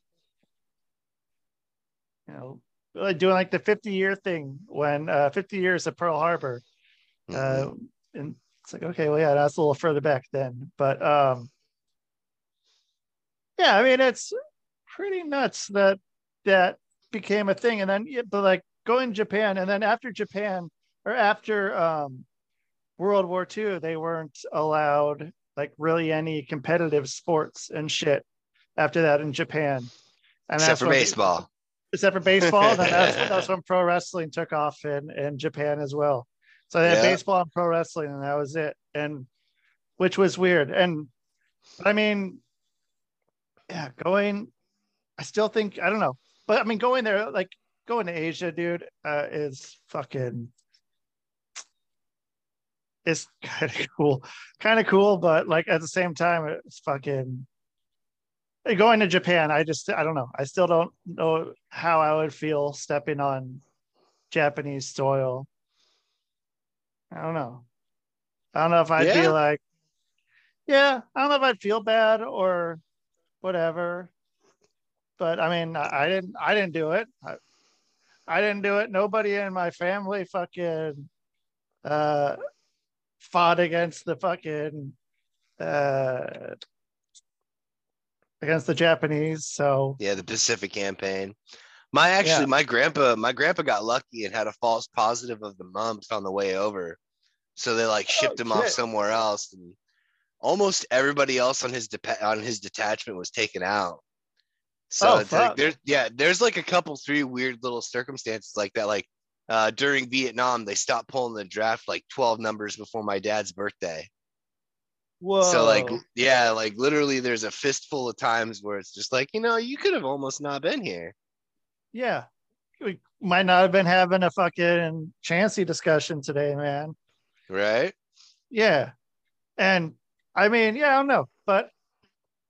you know, like doing like the fifty year thing when uh, fifty years of Pearl Harbor. Mm-hmm. Uh, and it's like, okay, well, yeah, that's a little further back then. But um, yeah, I mean, it's pretty nuts that that became a thing. And then, yeah, but like, going to Japan, and then after Japan, or after um, World War Two, they weren't allowed like really any competitive sports and shit after that in Japan. And except that's for when, baseball. Except for baseball, then that's, that's when pro wrestling took off in, in Japan as well. So they had yeah. baseball and pro wrestling, and that was it. And which was weird. And I mean, yeah, going. I still think I don't know, but I mean, going there like. Going to Asia, dude, uh, is fucking, it's kind of cool, kind of cool, but like at the same time, it's fucking, going to Japan, I just, I don't know. I still don't know how I would feel stepping on Japanese soil. I don't know. I don't know if I'd yeah. be like, yeah, I don't know if I'd feel bad or whatever, but I mean, I, I didn't, I didn't do it. I, I didn't do it. Nobody in my family fucking uh, fought against the fucking, uh, against the Japanese. So yeah, the Pacific campaign. My actually, yeah. my grandpa, my grandpa got lucky and had a false positive of the mumps on the way over. So they like shipped oh, him shit. off somewhere else. And almost everybody else on his, de- on his detachment was taken out. So oh, like, there's, yeah, there's like a couple, three weird little circumstances like that. Like uh, during Vietnam, they stopped pulling the draft like twelve numbers before my dad's birthday. Whoa. So like, yeah, like literally there's a fistful of times where it's just like, you know, you could have almost not been here. Yeah, we might not have been having a fucking Chancy discussion today, man. Right? Yeah. And I mean, yeah, I don't know, but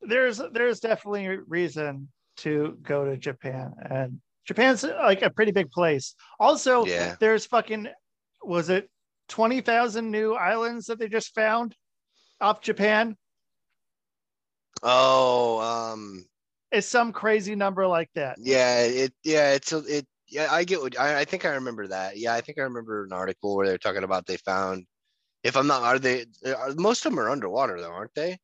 there's there's definitely a reason to go to Japan, and Japan's like a pretty big place. Also, yeah. there's fucking, was it twenty thousand new islands that they just found off Japan? Oh, um... It's some crazy number like that. Yeah, it. Yeah, it's. A, it. Yeah, I get. What, I, I think I remember that. Yeah, I think I remember an article where they're talking about they found. If I'm not, are they? Are, most of them are underwater though, aren't they?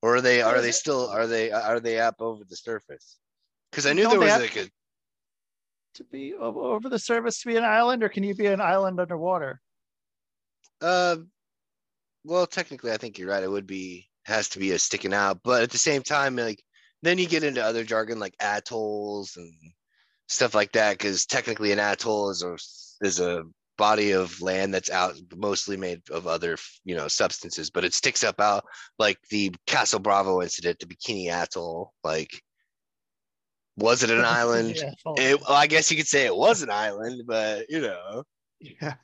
Or are they? Are they still? Are they? Are they up over the surface? Because I knew there was like a. To be over the surface to be an island, or can you be an island underwater? Uh, well, technically, I think you're right. It would be has to be a sticking out, but at the same time, like. Then you get into other jargon like atolls and stuff like that, because technically an atoll is a is a body of land that's out mostly made of other, you know, substances, but it sticks up out like the Castle Bravo incident, the Bikini Atoll. Like, was it an island? Yeah, it, well, I guess you could say it was an island, but you know, yeah,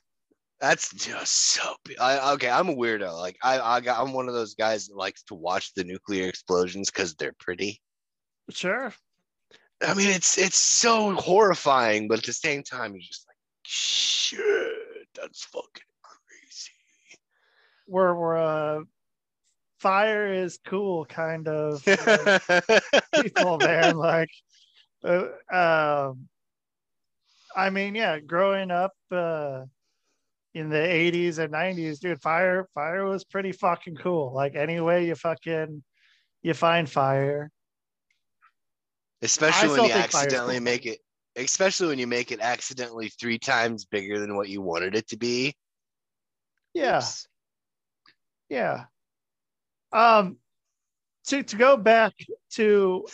that's just so. I, okay, I'm a weirdo. Like, I, I got, I'm one of those guys that likes to watch the nuclear explosions because they're pretty. Sure. I mean, it's it's so horrifying, but at the same time, you're just like, shit, that's fucking crazy. Where where uh, fire is cool, kind of people there. Like, uh, um, I mean, yeah, growing up uh, in the eighties and nineties, dude, fire fire was pretty fucking cool. Like, any way you fucking you find fire. Especially when you accidentally make it, especially when you make it accidentally three times bigger than what you wanted it to be. Yeah. Oops. Yeah. Um, to, to go back to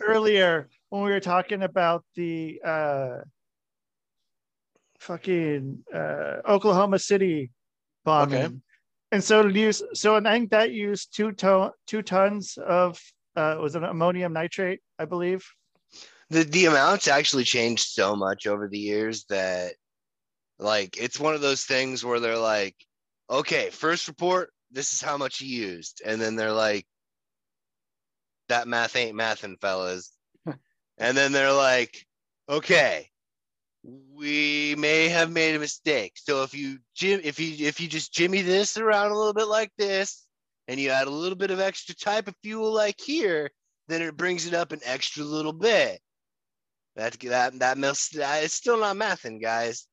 earlier when we were talking about the uh, fucking uh, Oklahoma City bombing. Okay. And so to use, so I think that used two, to- two tons of Uh, it was an ammonium nitrate, I believe. The the amounts actually changed so much over the years that, like, it's one of those things where they're like, okay, first report, this is how much you used. And then they're like, that math ain't mathin', fellas. And then they're like, okay, we may have made a mistake. So if you if you if you just jimmy this around a little bit like this, and you add a little bit of extra type of fuel like here, then it brings it up an extra little bit. That, that, that, that it's still not mathing, guys.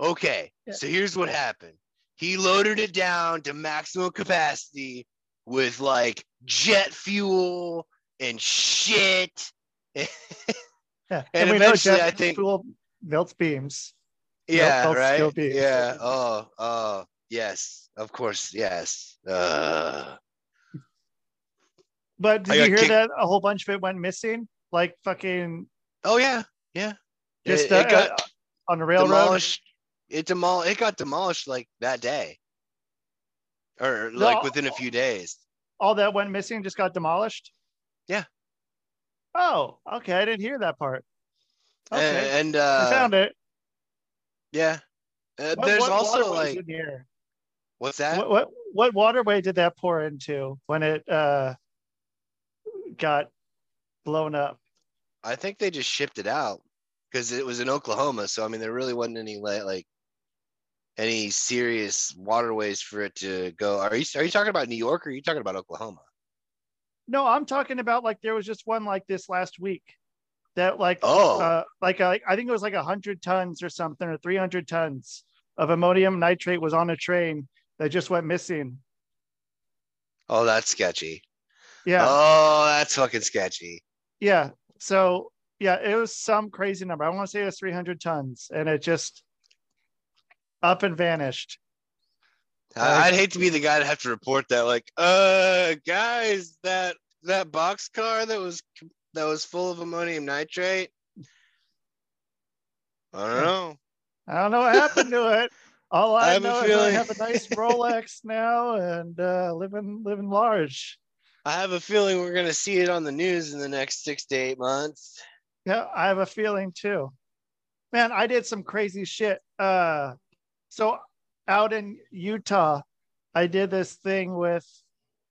Okay, yeah. So here's what happened. He loaded it down to maximum capacity with like jet fuel and shit. Yeah. And, and we eventually, know jet I think fuel melts beams. Yeah, melts right? Beams. Yeah, oh, oh, yes, of course, yes. Uh, but did you hear kicked. that a whole bunch of it went missing? Like fucking. Oh yeah, yeah. Just it, uh, it got uh, on the railroad. Demolished. It demol. It got demolished like that day, or like no, within a few days. All that went missing just got demolished. Yeah. Oh, okay. I didn't hear that part. Okay, and, and uh, I found it. Yeah. Uh, what, there's what also like. What's that? What, what what waterway did that pour into when it uh, got blown up? I think they just shipped it out because it was in Oklahoma. So I mean, there really wasn't any like any serious waterways for it to go. Are you are you talking about New York or are you talking about Oklahoma? No, I'm talking about like there was just one like this last week that like oh uh, like a, I think it was like a hundred tons or something or three hundred tons of ammonium nitrate was on a train that just went missing. Oh, that's sketchy. Yeah. Oh, that's fucking sketchy. Yeah. So yeah, it was some crazy number. I want to say it was three hundred tons, and it just up and vanished. I'd hate to be the guy to have to report that. Like, uh, guys, that that box car that was that was full of ammonium nitrate. I don't know. I don't know what happened to it. All I, I know is feeling... I have a nice Rolex now and uh, living living large. I have a feeling we're going to see it on the news in the next six to eight months. Yeah, I have a feeling too. Man, I did some crazy shit. Uh, so out in Utah, I did this thing with,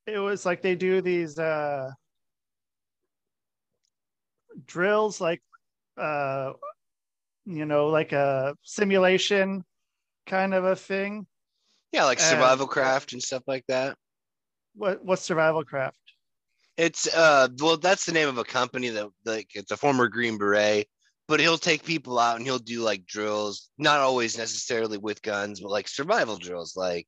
it was like they do these uh, drills, like, uh, you know, like a simulation kind of a thing. Yeah, like survival and, craft and stuff like that. What what's survival craft? It's uh well that's the name of a company that like it's a former Green Beret, but he'll take people out and he'll do like drills, not always necessarily with guns, but like survival drills. Like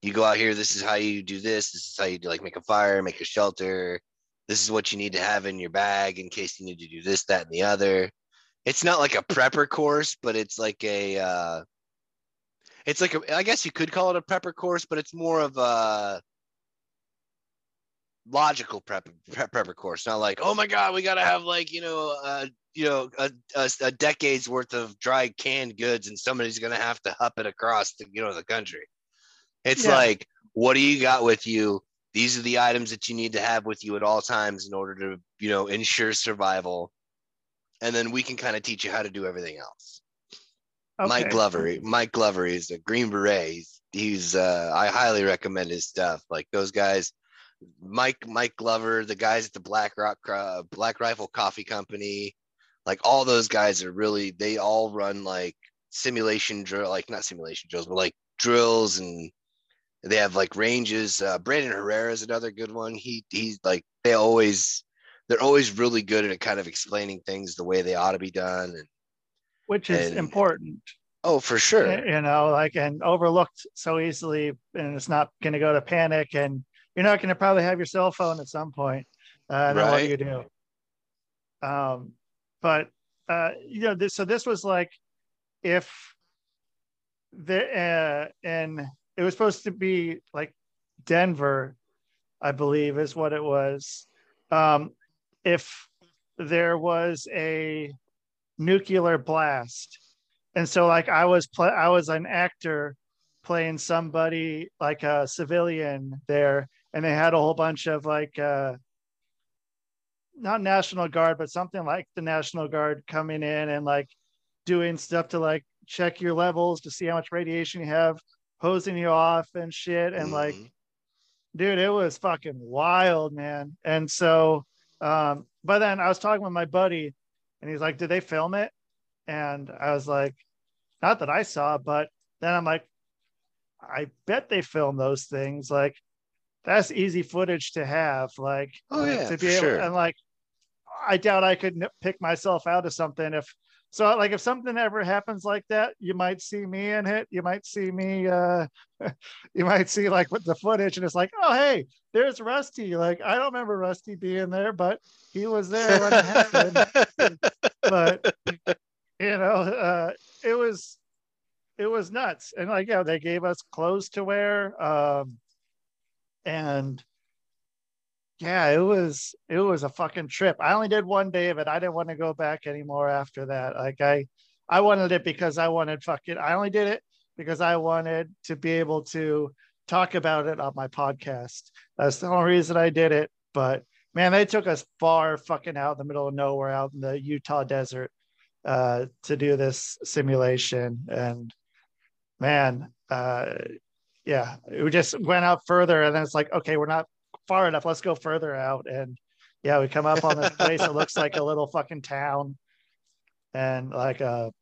you go out here, this is how you do this, this is how you do like make a fire, make a shelter, this is what you need to have in your bag in case you need to do this, that, and the other. It's not like a prepper course, but it's like a uh it's like a, I guess you could call it a prepper course, but it's more of a logical prep, prep prepper course, not like, oh my god, we gotta have like you know uh you know a, a, a decade's worth of dried canned goods and somebody's gonna have to hup it across the you know the country. It's yeah. Like, what do you got with you? These are the items that you need to have with you at all times in order to you know ensure survival, and then we can kind of teach you how to do everything else. Okay. Mike Glover Mike Glover is a Green Beret. He's, he's uh I highly recommend his stuff. Like those guys, Mike, Mike Glover, the guys at the Black Rock, uh, Black Rifle Coffee Company, like all those guys are really, they all run like simulation drill, like not simulation drills, but like drills, and they have like ranges. Uh, Brandon Herrera is another good one. He, he's like, they always, they're always really good at kind of explaining things the way they ought to be done. And, Which is and, important. Oh, for sure. You know, like, and overlooked so easily, and it's not going to go to panic, and you're not going to probably have your cell phone at some point. Uh, right. What do you do? Um, but, uh, you know, this, so this was like, if the, uh, and it was supposed to be like Denver, I believe is what it was. Um, if there was a nuclear blast. And so like I was, pl- I was an actor playing somebody like a civilian there. And they had a whole bunch of like, uh, not National Guard, but something like the National Guard coming in and like doing stuff to like check your levels to see how much radiation you have, hosing you off and shit. And mm-hmm. like, dude, it was fucking wild, man. And so, um, but then I was talking with my buddy and he's like, did they film it? And I was like, not that I saw, but then I'm like, I bet they filmed those things. Like, that's easy footage to have, like, oh, yeah, to be able, sure. And like, I doubt I could n- pick myself out of something. If so, like, if something ever happens like that, you might see me in it. You might see me, uh, you might see like with the footage, and it's like, oh, hey, there's Rusty. Like, I don't remember Rusty being there, but he was there when it happened. But, you know, uh, it was, it was nuts. And like, yeah, they gave us clothes to wear. Um, And yeah, it was it was a fucking trip. I only did one day of it. I didn't want to go back anymore after that. Like I, I wanted it because I wanted fucking. I only did it because I wanted to be able to talk about it on my podcast. That's the only reason I did it. But man, they took us far fucking out in the middle of nowhere, out in the Utah desert, uh, to do this simulation. And man. Uh, Yeah, we just went out further, and then it's like, okay, we're not far enough. Let's go further out. And yeah, we come up on this place. It looks like a little fucking town, and like a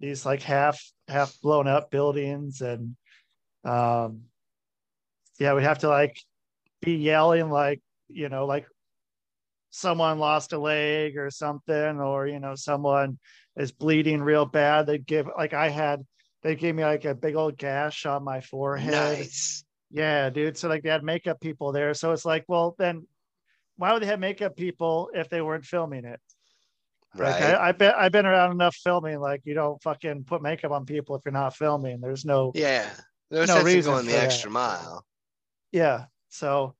these like half half blown up buildings, and um yeah, we'd have to like be yelling like, you know, like someone lost a leg or something, or, you know, someone is bleeding real bad. They'd give like, I had, they gave me like a big old gash on my forehead. Nice. Yeah, dude. So like they had makeup people there. So it's like, well, then why would they have makeup people if they weren't filming it? Right. Like I, I bet I've been around enough filming. Like you don't fucking put makeup on people if you're not filming. There's no, yeah, there's no reason going the that. extra mile. Yeah. So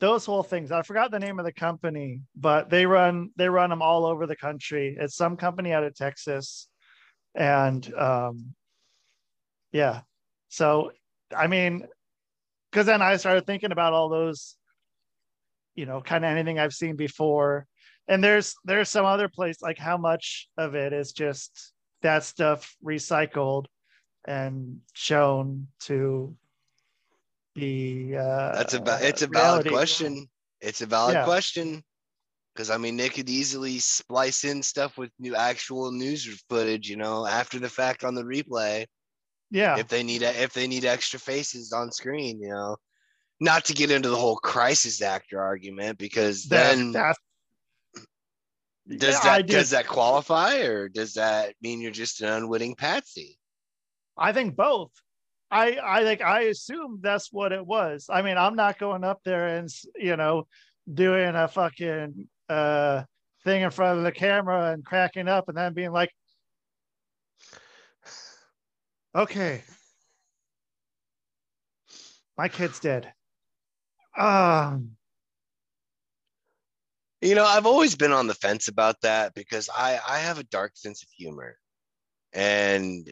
those whole things, I forgot the name of the company, but they run, they run them all over the country. It's some company out of Texas. And um, yeah. So, I mean, cause then I started thinking about all those, you know, kind of anything I've seen before. And there's, there's some other place, like how much of it is just that stuff recycled and shown to the uh that's about it's a reality. valid question it's a valid yeah. question, because I mean they could easily splice in stuff with new actual news footage, you know, after the fact on the replay, yeah, if they need a, if they need extra faces on screen, you know, not to get into the whole crisis actor argument, because that, then that, does yeah, that does that qualify, or does that mean you're just an unwitting patsy? I think both. I, I think I assume that's what it was. I mean, I'm not going up there and, you know, doing a fucking uh, thing in front of the camera and cracking up and then being like, okay, my kid's dead. Um, you know, I've always been on the fence about that, because I, I have a dark sense of humor, and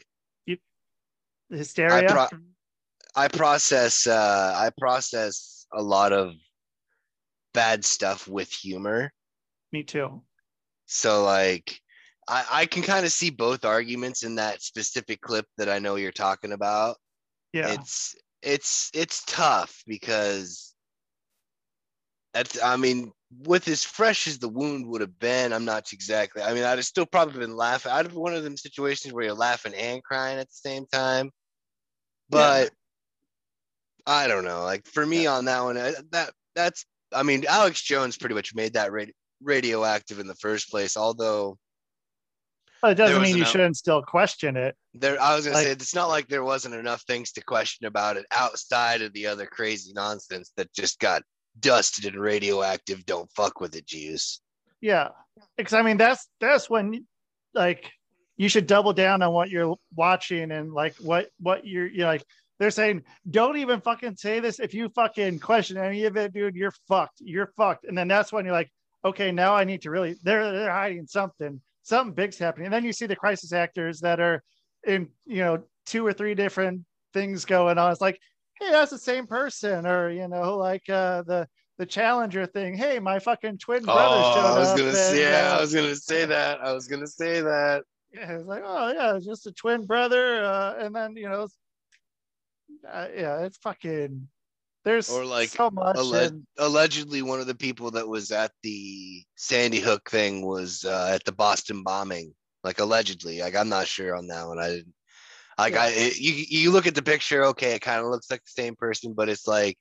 hysteria. I, pro- I process uh I process a lot of bad stuff with humor. Me too. So like I, I can kind of see both arguments in that specific clip that I know you're talking about. Yeah. It's it's it's tough, because that's, I mean, with as fresh as the wound would have been, I'm not exactly, I mean, I'd have still probably been laughing. I'd have one of them situations where you're laughing and crying at the same time. But yeah. I don't know. Like for me on that one, that that's, I mean, Alex Jones pretty much made that radio, radioactive in the first place. Although well, it doesn't mean you shouldn't still question it. There, I was gonna like, say it's not like there wasn't enough things to question about it outside of the other crazy nonsense that just got dusted and radioactive. Don't fuck with it, Jews. Yeah, because I mean that's that's when like. You should double down on what you're watching and like what, what you're, you know, like they're saying, don't even fucking say this. If you fucking question any of it, dude, you're fucked. You're fucked. And then that's when you're like, okay, now I need to really, they're, they're hiding something, something big's happening. And then you see the crisis actors that are in, you know, two or three different things going on. It's like, hey, that's the same person. Or, you know, like uh, the, the Challenger thing. Hey, my fucking twin brother oh, showed up. I was going to say, yeah, uh, I was going to say that. I was going to say that. Yeah, it's like, oh yeah, it's just a twin brother, uh, and then you know, uh, yeah, it's fucking. There's or like so much. Alle- and- allegedly, one of the people that was at the Sandy Hook thing was uh, at the Boston bombing. Like allegedly, like I'm not sure on that one. I didn't. Like yeah. I, it, you you look at the picture, okay, it kind of looks like the same person, but it's like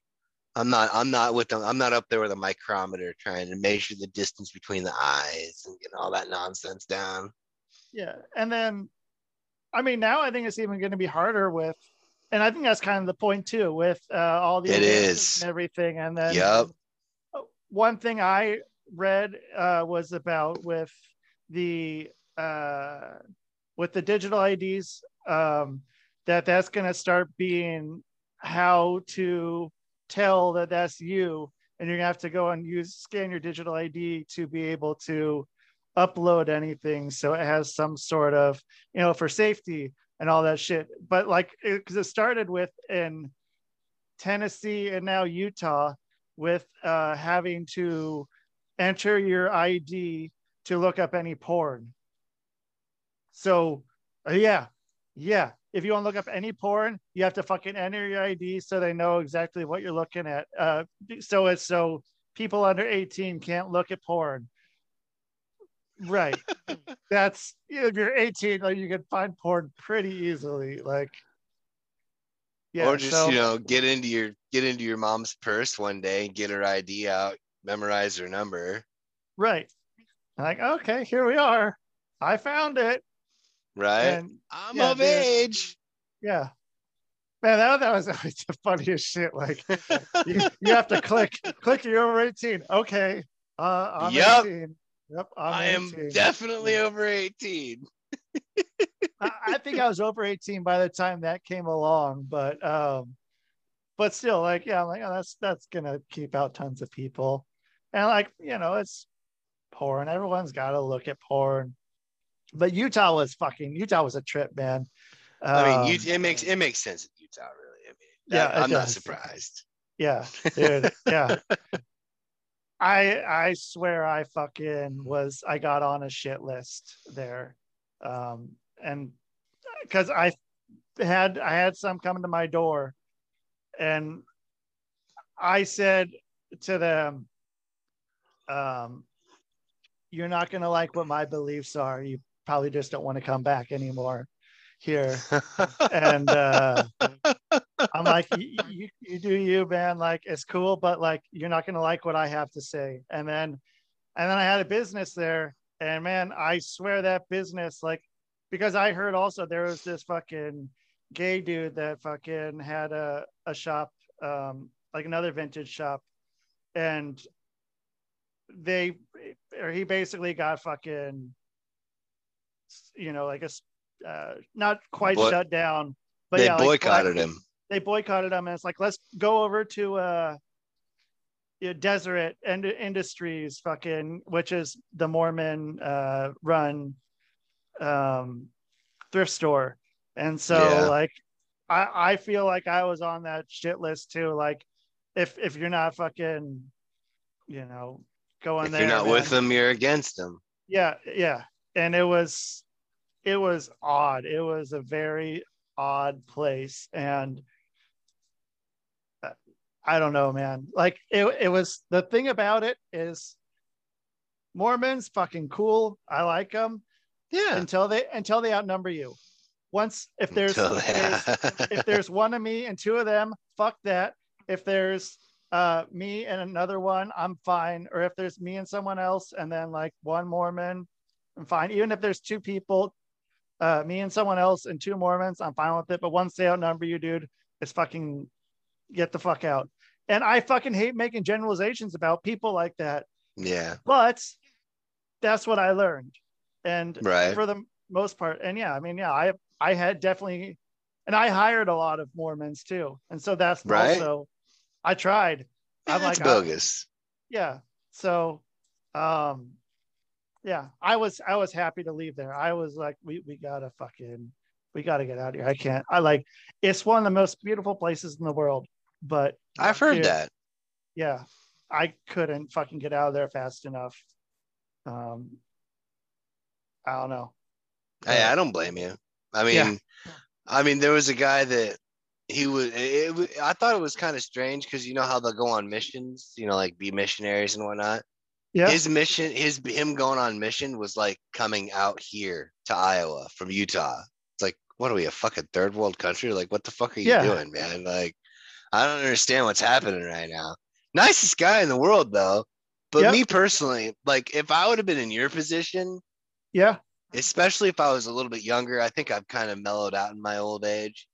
I'm not I'm not with them. I'm not up there with a micrometer trying to measure the distance between the eyes and getting all that nonsense down. Yeah. And then, I mean, now I think it's even going to be harder with, and I think that's kind of the point too, with uh, all the, it is. And everything. And then yep. One thing I read uh, was about with the, uh, with the digital I Ds, um, that that's going to start being how to tell that that's you. And you're gonna have to go and use, scan your digital I D to be able to upload anything, so it has some sort of, you know, for safety and all that shit. But like, because it, it started with in Tennessee and now Utah with uh having to enter your I D to look up any porn. So uh, yeah yeah if you want to look up any porn, you have to fucking enter your I D so they know exactly what you're looking at, uh so it's so people under eighteen can't look at porn. Right. That's, if you're eighteen, like, you can find porn pretty easily. Like, yeah, or just so, you know, get into your get into your mom's purse one day and get her I D out, memorize her number. Right. Like, okay, here we are. I found it. Right. And, I'm yeah, of dude, age. Yeah. Man, that, that was always the funniest shit. Like, you, you have to click, click, you're over eighteen. Okay. Uh, I'm yep. eighteen. Yep. I'm I am eighteen. Definitely yeah. over eighteen. I, I think I was over eighteen by the time that came along, but, um, but still, like, yeah, I'm like, oh, that's, that's going to keep out tons of people. And, like, you know, it's porn. Everyone's got to look at porn. But Utah was fucking, Utah was a trip, man. Um, I mean, it makes, it makes sense. Out really, I mean, that, yeah, I'm does. Not surprised. Yeah, dude, yeah. I I swear I fucking was. I got on a shit list there, um, and because I had I had some coming to my door, and I said to them, um, "You're not gonna like what my beliefs are. You probably just don't want to come back anymore." Here and uh I'm like, you, you, you do you, man. Like, it's cool, but like, you're not gonna like what I have to say. And then and then I had a business there, and man, I swear that business, like, because I heard also there was this fucking gay dude that fucking had a a shop, um like another vintage shop, and they or he basically got fucking, you know, like a Uh, not quite Boy- shut down, but they yeah, boycotted like, him. They boycotted him, and it's like, let's go over to uh, Deseret Industries, fucking, which is the Mormon-run uh, um, thrift store. And so, yeah. like, I, I feel like I was on that shit list too. Like, if if you're not fucking, you know, going if there, if you're not man, with them, you're against them. Yeah, yeah, and it was. It was odd. It was a very odd place, and I don't know, man. Like, it, it was the thing about it is Mormons fucking cool. I like them. Yeah. Until they until they outnumber you. Once if there's, if there's if there's one of me and two of them, fuck that. If there's uh, me and another one, I'm fine. Or if there's me and someone else, and then like one Mormon, I'm fine. Even if there's two people. Uh, me and someone else and two Mormons, I'm fine with it. But once they outnumber you, dude, it's fucking get the fuck out. And I fucking hate making generalizations about people like that. Yeah. But that's what I learned. And right. for the most part. And yeah, I mean, yeah, I I had definitely, and I hired a lot of Mormons too. And so that's right. also, I tried. Yeah, I'm that's like, bogus. I, yeah. So, um, yeah, I was I was happy to leave there. I was like, we we gotta fucking we gotta get out of here. I can't. I like it's one of the most beautiful places in the world, but I've heard dude, that. Yeah, I couldn't fucking get out of there fast enough. Um, I don't know. Hey, I don't blame you. I mean, yeah. I mean, there was a guy that he was. It, it, I thought it was kind of strange because you know how they'll go on missions, you know, like be missionaries and whatnot. Yeah. His mission, his him going on mission was like coming out here to Iowa from Utah. It's like, what are we, a fucking third world country? Like, what the fuck are you yeah. doing, man? Like, I don't understand what's happening right now. Nicest guy in the world, though. But yep. me personally, like, if I would have been in your position, yeah, especially if I was a little bit younger, I think I've kind of mellowed out in my old age.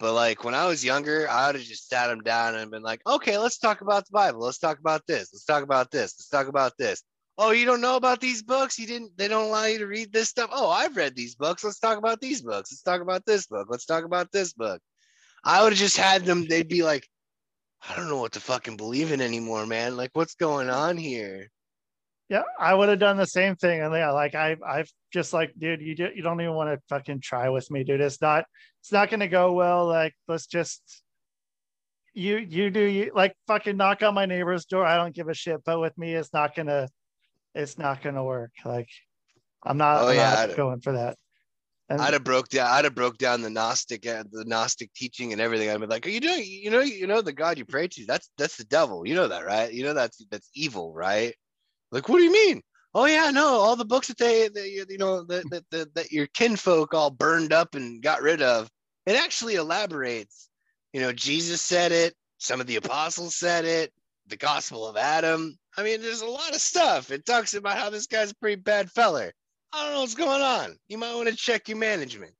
But like when I was younger, I would have just sat him down and been like, okay, let's talk about the Bible. Let's talk about this. Let's talk about this. Let's talk about this. Oh, you don't know about these books? You didn't, they don't allow you to read this stuff. Oh, I've read these books. Let's talk about these books. Let's talk about this book. Let's talk about this book. I would have just had them. They'd be like, I don't know what to fucking believe in anymore, man. Like, what's going on here? Yeah, I would have done the same thing. And yeah, like I, I've just like, dude, you do, you don't even want to fucking try with me, dude. It's not, it's not going to go well. Like, let's just, you, you do, you like fucking knock on my neighbor's door. I don't give a shit. But with me, it's not gonna, it's not gonna work. Like, I'm not, oh, I'm yeah, not going for that. And I'd have broke down. I'd have broke down the Gnostic, the Gnostic teaching and everything. I'd be like, are you doing? You know, you know the God you pray to. That's that's the devil. You know that, right? You know that's that's evil, right? Like, what do you mean? oh yeah, no, all the books that they, they you know, that, that, that, that your kinfolk all burned up and got rid of. It actually elaborates, you know, Jesus said it, some of the apostles said it, the Gospel of Adam. I mean, there's a lot of stuff. It talks about how this guy's a pretty bad feller. I don't know what's going on. You might want to check your management.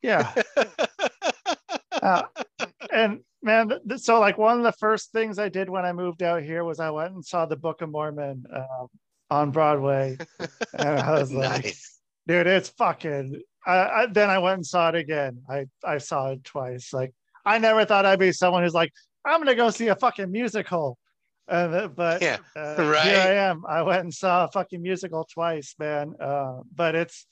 Yeah. uh, and man, so like one of the first things I did when I moved out here was I went and saw the Book of Mormon uh, on Broadway. And I was like, nice. Dude, it's fucking, I, I, then I went and saw it again. I, I saw it twice. Like, I never thought I'd be someone who's like, I'm going to go see a fucking musical. Uh, but yeah, uh, right. Here I am. I went and saw a fucking musical twice, man. Uh, but it's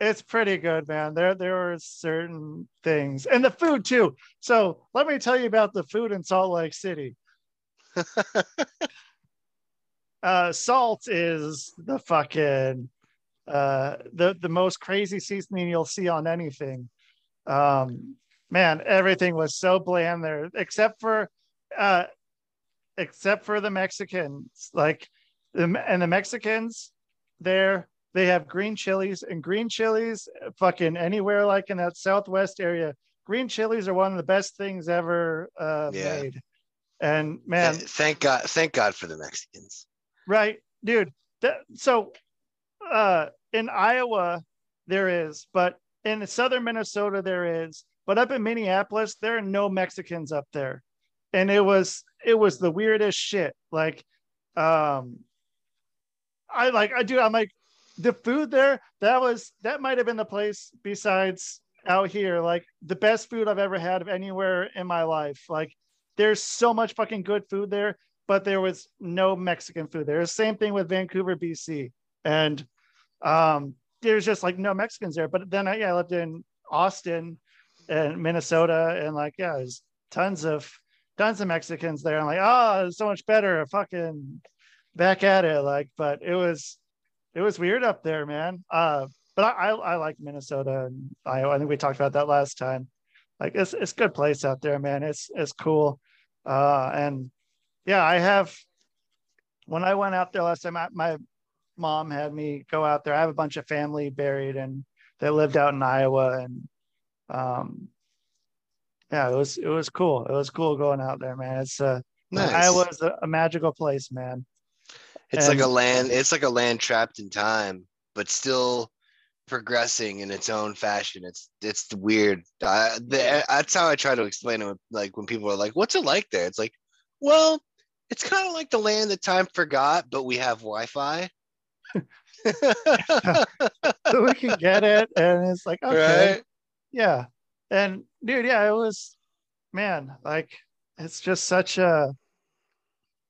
it's pretty good, man. There there were certain things, and the food too. So let me tell you about the food in Salt Lake City. uh, salt is the fucking uh, the the most crazy seasoning you'll see on anything. Um, man, everything was so bland there, except for. Uh, except for the Mexicans, like, and the Mexicans there, they have green chilies, and green chilies fucking anywhere, like in that Southwest area, green chilies are one of the best things ever uh, yeah. made. And man, thank God, thank God for the Mexicans. Right, dude. That, so uh, in Iowa, there is, but in Southern Minnesota, there is, but up in Minneapolis, there are no Mexicans up there. And it was, it was the weirdest shit. Like, um, I like, I do, I'm like, the food there, that was, that might've been the place besides out here, like the best food I've ever had of anywhere in my life. Like there's so much fucking good food there, but there was no Mexican food there. Same thing with Vancouver, B C. And um, there's just like no Mexicans there. But then I, yeah, I lived in Austin and Minnesota, and like, yeah, there's tons of, tons of Mexicans there. I'm like, oh, it's so much better. Fucking back at it. Like, but it was, it was weird up there, man. Uh, but I, I, I like Minnesota and Iowa. I think we talked about that last time. Like it's, it's a good place out there, man. It's, it's cool. Uh, and yeah, I have, when I went out there last time, I, my mom had me go out there. I have a bunch of family buried and they lived out in Iowa, and, um, yeah, it was it was cool. It was cool going out there, man. It's uh, nice. Iowa's a, a magical place, man. It's and, like a land. It's like a land trapped in time, but still progressing in its own fashion. It's it's weird. I, the, that's how I try to explain it. Like when people are like, "What's it like there?" It's like, well, it's kind of like the land that time forgot, but we have Wi-Fi. So we can get it, and it's like okay, right? Yeah. And dude, yeah, it was, man, like, it's just such a,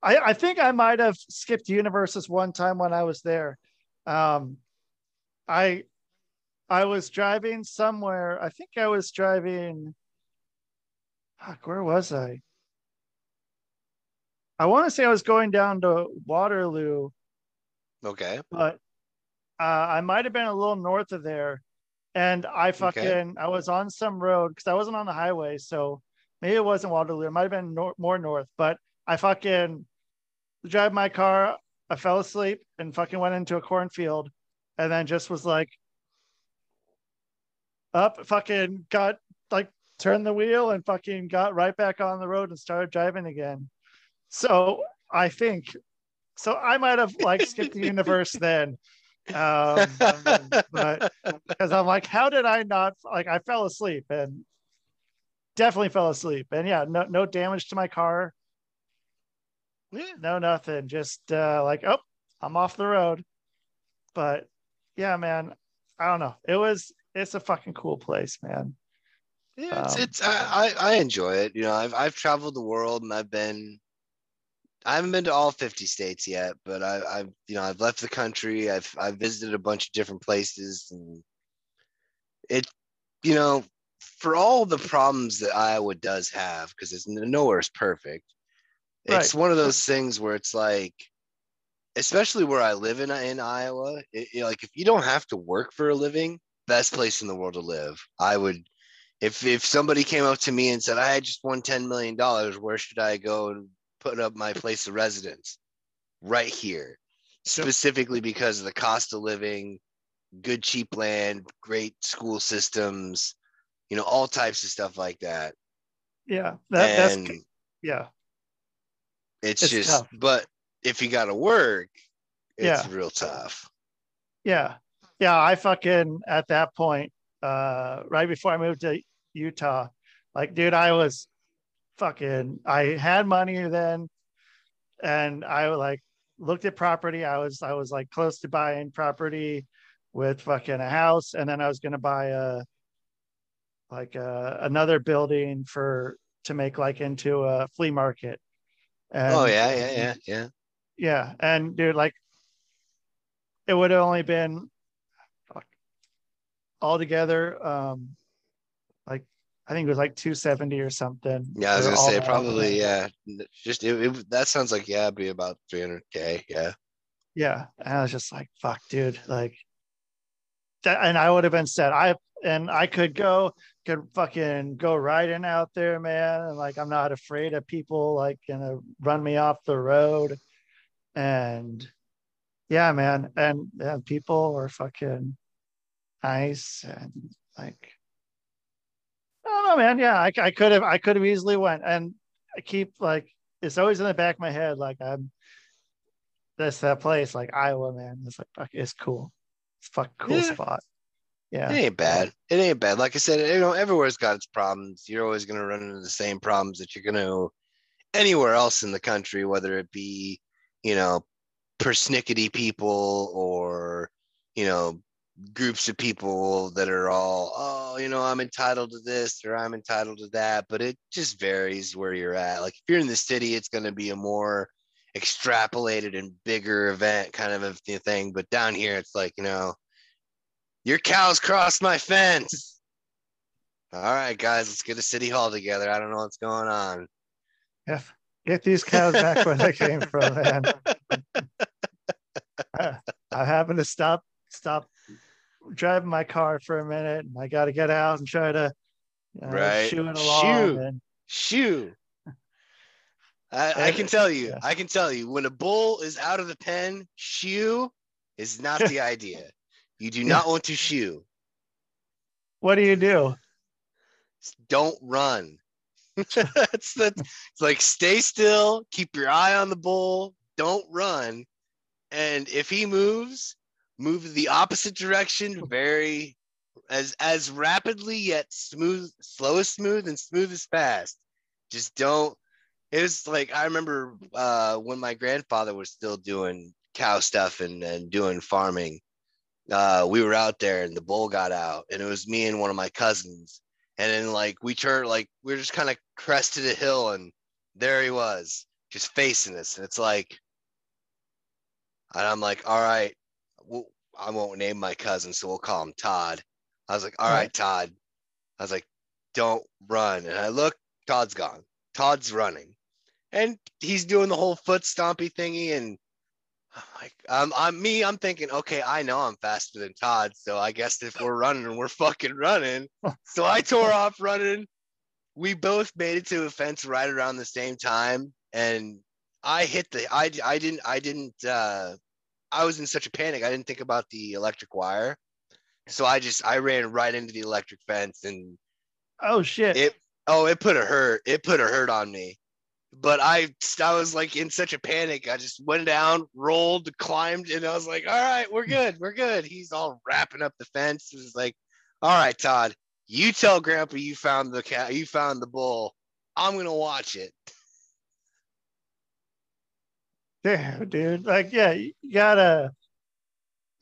I, I think I might have skipped universes one time when I was there. Um, I, I was driving somewhere. I think I was driving, fuck, where was I? I want to say I was going down to Waterloo. Okay. But uh, I might have been a little north of there. And I fucking, okay. I was on some road because I wasn't on the highway. So maybe it wasn't Waterloo. It might have been nor- more north, but I fucking drive my car. I fell asleep and fucking went into a cornfield and then just was like up, fucking got like turned the wheel and fucking got right back on the road and started driving again. So I think, so I might have like skipped the universe then. um but because I'm like, how did I not, like I fell asleep and definitely fell asleep, and yeah, no no damage to my car, yeah. no nothing just uh like oh, I'm off the road. But yeah, man, I don't know, it was it's a fucking cool place, man. Yeah, it's, um, it's I, I I enjoy it, you know. I've I've traveled the world and I've been I haven't been to all fifty states yet, but I, I've, you know, I've left the country. I've, I've visited a bunch of different places, and it, you know, for all the problems that Iowa does have, because it's nowhere is perfect. Right. It's one of those things where it's like, especially where I live in in Iowa, it, it, like if you don't have to work for a living, best place in the world to live. I would. If if somebody came up to me and said, I just won ten million dollars, where should I go and put up my place of residence? Right here. specifically because of the cost of living, good cheap land, great school systems, you know, all types of stuff like that. Yeah, that, and that's yeah. It's, it's just, tough. But if you got to work, it's yeah. real tough. Yeah, yeah. I fucking at that point, uh, right before I moved to Utah, like, dude, I was fucking. I had money then, and I like looked at property. I was, I was like close to buying property with fucking a house, and then I was gonna buy a like a, another building for to make like into a flea market. And, oh yeah, yeah, yeah, yeah, yeah. And dude, like, it would have only been fuck, altogether, um, like I think it was like two seventy or something. Yeah, I was gonna say probably, yeah. Just it, it, that sounds like yeah, it'd be about three hundred K. Yeah, yeah. And I was just like, fuck, dude, like that. And I would have been set. I and I could go, could fucking go riding out there, man. And like, I'm not afraid of people like gonna run me off the road, and. Yeah, man. And yeah, people are fucking nice and like, I don't know, man. Yeah, I, I could have, I could have easily went, and I keep like, it's always in the back of my head. Like I'm that's that place like Iowa, man. It's like, fuck, it's cool. It's a fucking cool yeah. spot. Yeah. It ain't bad. It ain't bad. Like I said, you know, everywhere's got its problems. You're always going to run into the same problems that you're going to anywhere else in the country, whether it be, you know, persnickety people or, you know, groups of people that are all, oh, you know, I'm entitled to this or I'm entitled to that, but it just varies where you're at. Like if you're in the city, it's going to be a more extrapolated and bigger event kind of a thing. But down here, it's like, you know, your cows crossed my fence. All right, guys, let's get a city hall together. I don't know what's going on. Yeah. Get these cows back where they came from, man. I, I happen to stop, stop driving my car for a minute, and I got to get out and try to you know, right. shoo it along. Shoo, and... shoo. I, I can tell you, yeah. I can tell you, when a bull is out of the pen, shoo is not the idea. You do not want to shoo. What do you do? Don't run. that's that's it's like stay still, keep your eye on the bull, don't run, and if he moves, move the opposite direction very as as rapidly yet smooth, slow as smooth and smooth as fast. Just don't. It was like I remember uh when my grandfather was still doing cow stuff and and doing farming, uh we were out there and the bull got out, and it was me and one of my cousins. And then, like, we turned, like, we were just kind of crested a hill, and there he was, just facing us. And it's like, and I'm like, all right, well, I won't name my cousin, so we'll call him Todd. I was like, all right, Todd. I was like, don't run. And I look, Todd's gone. Todd's running. And he's doing the whole foot stompy thingy. And I'm like, um, I'm me, I'm thinking, okay, I know I'm faster than Todd, so I guess if we're running, we're fucking running. So I tore off running. We both made it to a fence right around the same time, and I hit the. I I didn't I didn't. Uh, I was in such a panic. I didn't think about the electric wire, so I just I ran right into the electric fence, and oh shit! It oh it put a hurt. It put a hurt on me. But I, I was like in such a panic. I just went down, rolled, climbed, and I was like, all right, we're good. We're good. He's all wrapping up the fence. It was like, all right, Todd, you tell Grandpa you found the cow, you found the bull. I'm going to watch it. Damn, dude. Like, yeah, you got to,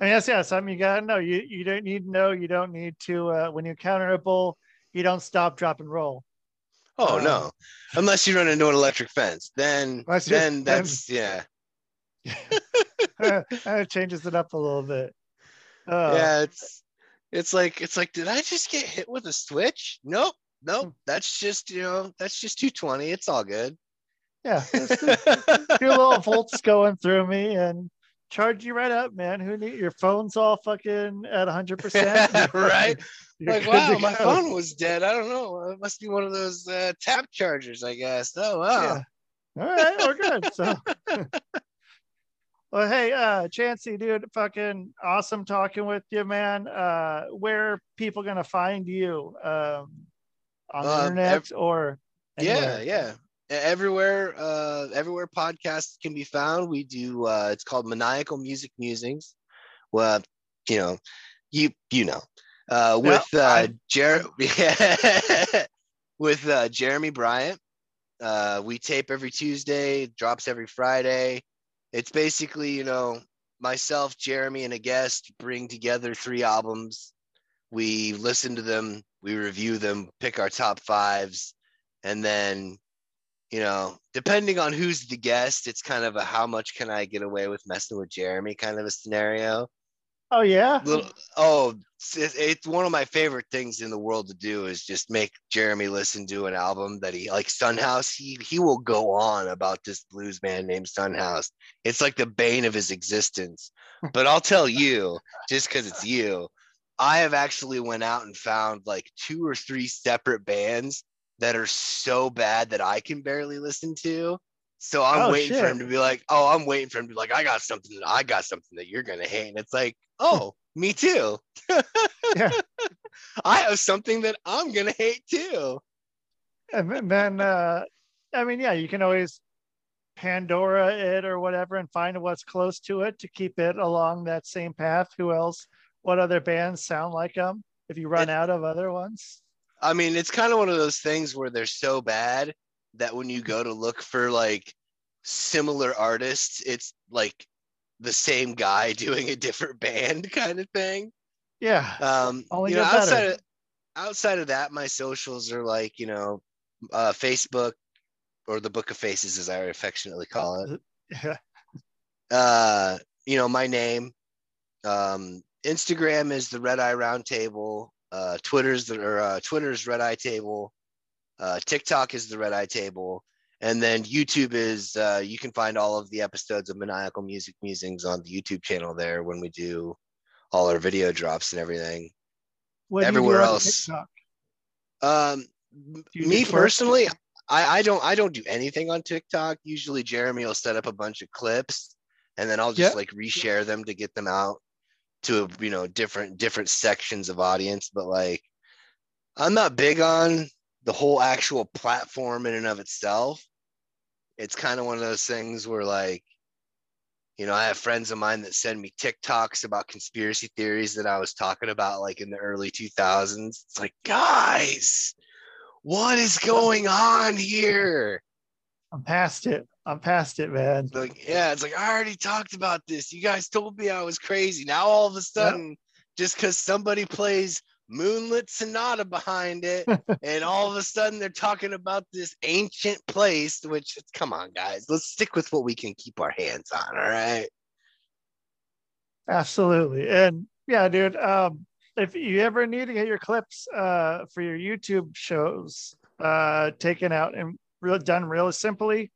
I mean, that's yeah, something you got to know. You, you don't need to know. You don't need to, uh, when you encounter a bull, you don't stop, drop, and roll. Oh, no. Unless you run into an electric fence. Then, then that's, yeah. It changes it up a little bit. Uh, yeah, it's it's like, it's like, did I just get hit with a switch? Nope. Nope. That's just, you know, that's just two twenty. It's all good. Yeah. Two little volts going through me and charge you right up, man. Who need your phone's all fucking at one hundred percent. Right? You're like, wow, my phone was dead. I don't know. It must be one of those uh, tap chargers, I guess. Oh, wow. Yeah. All right, we're good. So, Well, hey, uh, Chancy, dude, fucking awesome talking with you, man. Uh, where are people going to find you? Um, on the um, internet ev- or anywhere? Yeah, yeah. Everywhere, uh, everywhere podcasts can be found. We do, uh, it's called Maniacal Music Musings. Well, you know, you, you know, uh, with, no, uh, Jer- with, uh, Jeremy Bryant. Uh, we tape every Tuesday, drops every Friday. It's basically, you know, myself, Jeremy, and a guest bring together three albums. We listen to them, we review them, pick our top fives, and then, you know, depending on who's the guest, it's kind of a how much can I get away with messing with Jeremy kind of a scenario. Oh, yeah. Little, oh, it's, it's one of my favorite things in the world to do is just make Jeremy listen to an album that he like Sunhouse. He, he will go on about this blues man named Sunhouse. It's like the bane of his existence. But I'll tell you, just because it's you, I have actually went out and found like two or three separate bands that are so bad that I can barely listen to. So I'm oh, waiting shit. for him to be like, oh, I'm waiting for him to be like, I got something. I got something that you're going to hate. And it's like, oh, me too. Yeah. I have something that I'm going to hate too. And then, uh, I mean, yeah, you can always Pandora it or whatever and find what's close to it to keep it along that same path. Who else? What other bands sound like them if you run and, out of other ones? I mean, it's kind of one of those things where they're so bad that when you go to look for like similar artists, it's like the same guy doing a different band kind of thing. Yeah. Um, Only you know, outside of, outside of that, my socials are like, you know, uh, Facebook or the Book of Faces, as I affectionately call it. Yeah. Uh, you know, my name. Um, Instagram is the Red Eye Roundtable. Uh, Twitter's the or, uh, Twitter's Red Eye Table. Uh, TikTok is the Red Eye Table, and then YouTube is uh, you can find all of the episodes of Maniacal Music Musings on the YouTube channel there when we do all our video drops and everything. What Everywhere do you do else, on TikTok? Um, do me personally, I, I don't I don't do anything on TikTok. Usually, Jeremy will set up a bunch of clips, and then I'll just yep. like reshare them to get them out to you know different different sections of audience. But like, I'm not big on the whole actual platform in and of itself. It's kind of one of those things where like, you know, I have friends of mine that send me TikToks about conspiracy theories that I was talking about like in the early two thousands. It's like, guys, what is going on here? I'm past it. I'm past it, man. It's like, yeah, it's like, I already talked about this. You guys told me I was crazy. Now all of a sudden, yep. just because somebody plays Moonlit Sonata behind it and all of a sudden they're talking about this ancient place, which come on guys, let's stick with what we can keep our hands on. All right, absolutely. And yeah, dude, um if you ever need to get your clips uh for your YouTube shows uh taken out and real done real simply,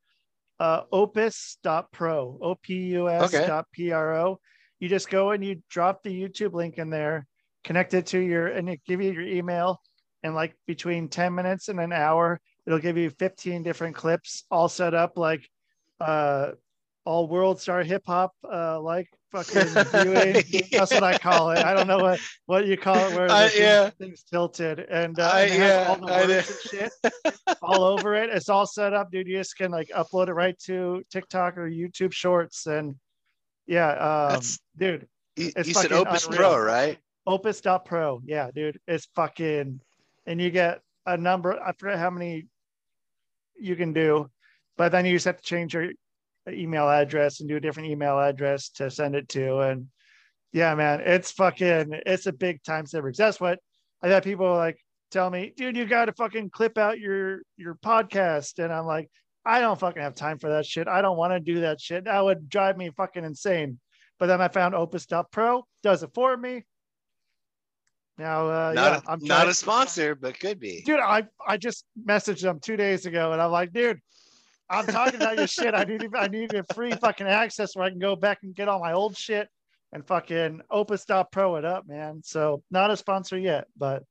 uh opus dot pro, O P U S okay. dot P R O. You just go and you drop the YouTube link in there, connect it to your, and it give you your email, and like between ten minutes and an hour, it'll give you fifteen different clips all set up like uh all world star hip hop, uh like fucking viewing. Yeah. That's what I call it. I don't know what what you call it, where uh, the yeah. things tilted and, uh, I, and yeah, all the words and shit all over it. It's all set up, dude. You just can like upload it right to TikTok or YouTube Shorts, and yeah, um That's, dude. You, it's you said Opus Pro, right? opus dot pro. Yeah, dude, it's fucking, and you get a number, I forget how many you can do, but then you just have to change your email address and do a different email address to send it to. And yeah, man, it's fucking, it's a big time saver, because that's what I've had people like tell me, dude, you gotta fucking clip out your your podcast, and I'm like, I don't fucking have time for that shit. I don't want to do that shit. That would drive me fucking insane. But then I found opus dot pro does it for me. Now, uh, not, yeah, a, I'm not a sponsor, but could be. Dude, I, I just messaged them two days ago, and I'm like, dude, I'm talking about your shit. I need I need a free fucking access where I can go back and get all my old shit and fucking opus dot pro it up, man. So not a sponsor yet, but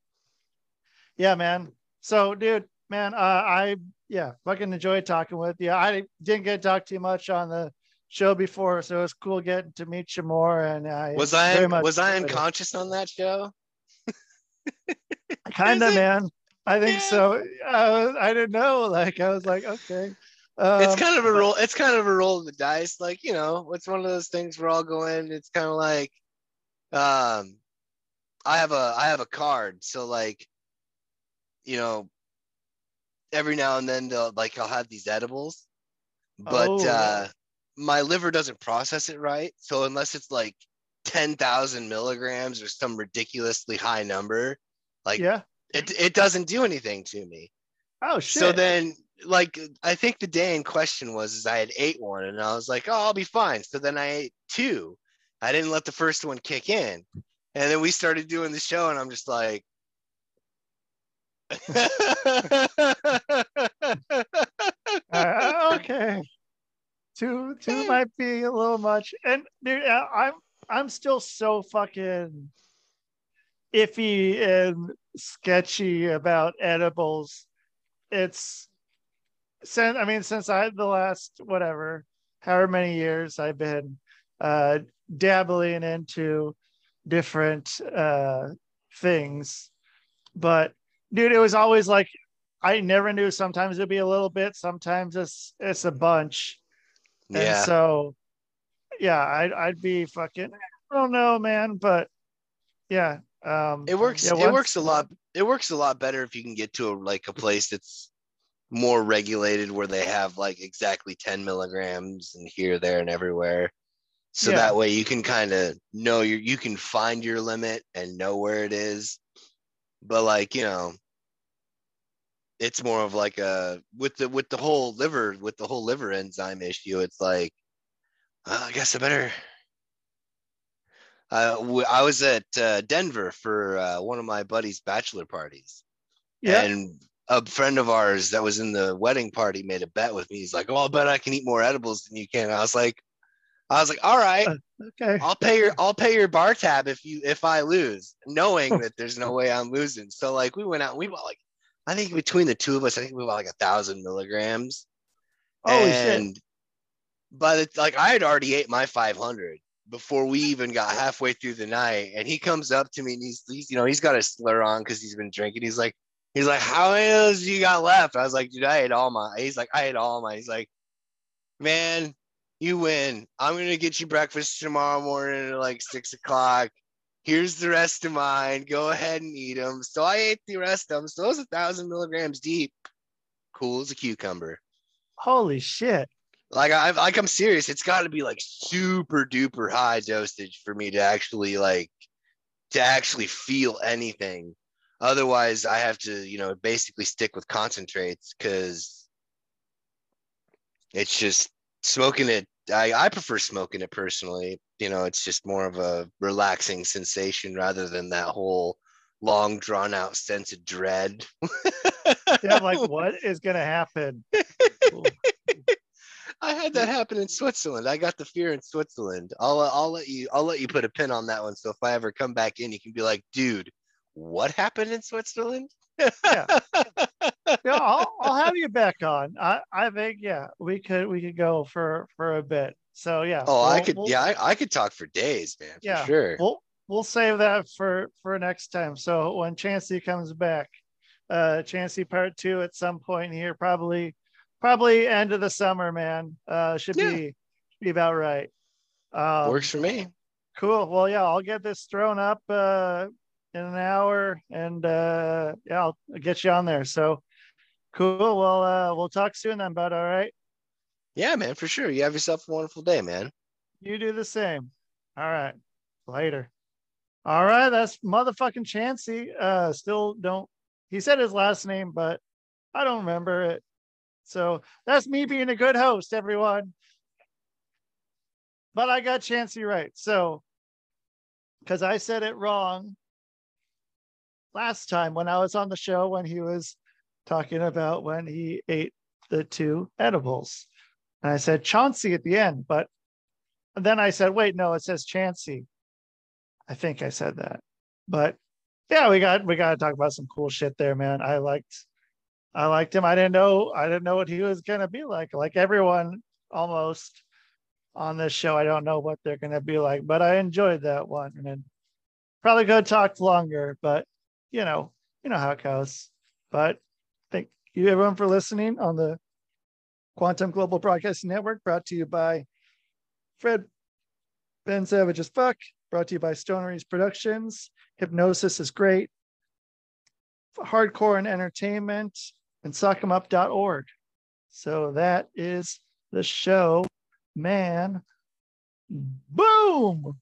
yeah, man. So, dude, man, uh, I, yeah, fucking enjoyed talking with you. I didn't get to talk too much on the show before, so it's cool getting to meet you more. And I was I very much was I unconscious on that show? Kind of, man. I think yeah. so. I, I didn't know. Like I was like, okay. Um, it's kind of a roll. It's kind of a roll of the dice. Like, you know, it's one of those things we're all going. It's kind of like, um, I have a I have a card. So like, you know, every now and then they'll like I'll have these edibles, but oh. uh, my liver doesn't process it right. So unless it's like ten thousand milligrams or some ridiculously high number, like yeah. It it doesn't do anything to me. Oh shit! So then, like, I think the day in question was is I had ate one, and I was like, oh, I'll be fine. So then I ate two. I didn't let the first one kick in, and then we started doing the show, and I'm just like, uh, okay, two two might be a little much. And dude, I'm I'm still so fucking iffy and sketchy about edibles. It's since I mean since I the last whatever however many years I've been uh dabbling into different uh things, but dude, it was always like I never knew. Sometimes it'd be a little bit, sometimes it's it's a bunch. Yeah. And so yeah, I'd I'd be fucking I don't know, man, but yeah. um it works yeah, once, it works a lot it works a lot better if you can get to a like a place that's more regulated where they have like exactly ten milligrams and here, there, and everywhere, so yeah. That way you can kind of know your you can find your limit and know where it is. But like, you know, it's more of like a with the with the whole liver with the whole liver enzyme issue, it's like oh, I guess I better Uh, w- I was at uh, Denver for uh, one of my buddy's bachelor parties. Yeah. And a friend of ours that was in the wedding party made a bet with me. He's like, oh, I'll bet I can eat more edibles than you can. I was like, I was like, all right, uh, okay. I'll pay your I'll pay your bar tab if you if I lose, knowing that there's no way I'm losing. So like we went out and we bought like I think between the two of us, I think we bought like a thousand milligrams. Oh shit. By the like I had already ate my five hundred before we even got halfway through the night, and he comes up to me and he's, he's you know, he's got a slur on because he's been drinking. He's like, he's like, how many of those you got left? I was like, dude, I ate all mine. He's like, I ate all mine. He's like, man, you win. I'm gonna get you breakfast tomorrow morning at like six o'clock. Here's the rest of mine. Go ahead and eat them. So I ate the rest of them. So it was a thousand milligrams deep. Cool as a cucumber. Holy shit. Like, I, like, I'm serious. It's got to be, like, super duper high dosage for me to actually, like, to actually feel anything. Otherwise, I have to, you know, basically stick with concentrates because it's just smoking it. I, I prefer smoking it personally. You know, it's just more of a relaxing sensation rather than that whole long, drawn-out sense of dread. Yeah, I'm like, what is going to happen? Cool. I had that happen in Switzerland. I got the fear in Switzerland. I'll I'll let you I'll let you put a pin on that one. So if I ever come back in, you can be like, dude, what happened in Switzerland? Yeah, yeah. I'll I'll have you back on. I, I think yeah, we could we could go for, for a bit. So yeah. Oh, we'll, I could we'll, yeah, I, I could talk for days, man. For yeah, sure. We'll we'll save that for, for next time. So when Chancy comes back, uh, Chancy part two at some point here, probably. Probably end of the summer, man. Uh, should yeah. be be about right. Um, Works for me. Cool. Well, yeah, I'll get this thrown up uh, in an hour, and uh, yeah, I'll get you on there. So cool. Well, uh, we'll talk soon then, bud. All right. Yeah, man, for sure. You have yourself a wonderful day, man. You do the same. All right. Later. All right. That's motherfucking Chancy. Uh, still don't. He said his last name, but I don't remember it. So that's me being a good host, everyone. But I got Chancy right. So, because I said it wrong last time when I was on the show when he was talking about when he ate the two edibles. And I said Chancy at the end. But then I said, wait, no, it says Chancy. I think I said that. But yeah, we got we got to talk about some cool shit there, man. I liked I liked him. I didn't know. I didn't know what he was gonna be like. Like everyone, almost on this show. I don't know what they're going to be like, but I enjoyed that one and probably go talk longer, but you know, you know how it goes. But thank you everyone for listening on the Quantum Global Broadcasting Network, brought to you by Fred Ben Savage as Fuck, brought to you by Stoner Eats Productions, Hypnosis is Great, Hardcore and Entertainment, and Sock Em Up dot org. So that is the show, man. Boom!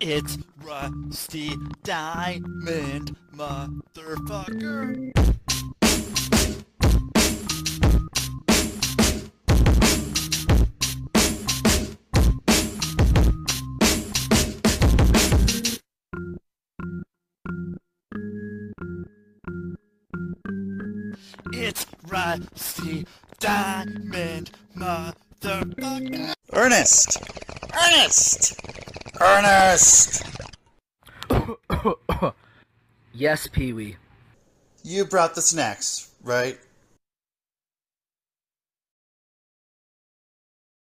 It's Rusty Diamond, motherfucker. It's Rusty Diamond, motherfucker. Ernest! Ernest! Ernest! Yes, Pee-wee. You brought the snacks, right?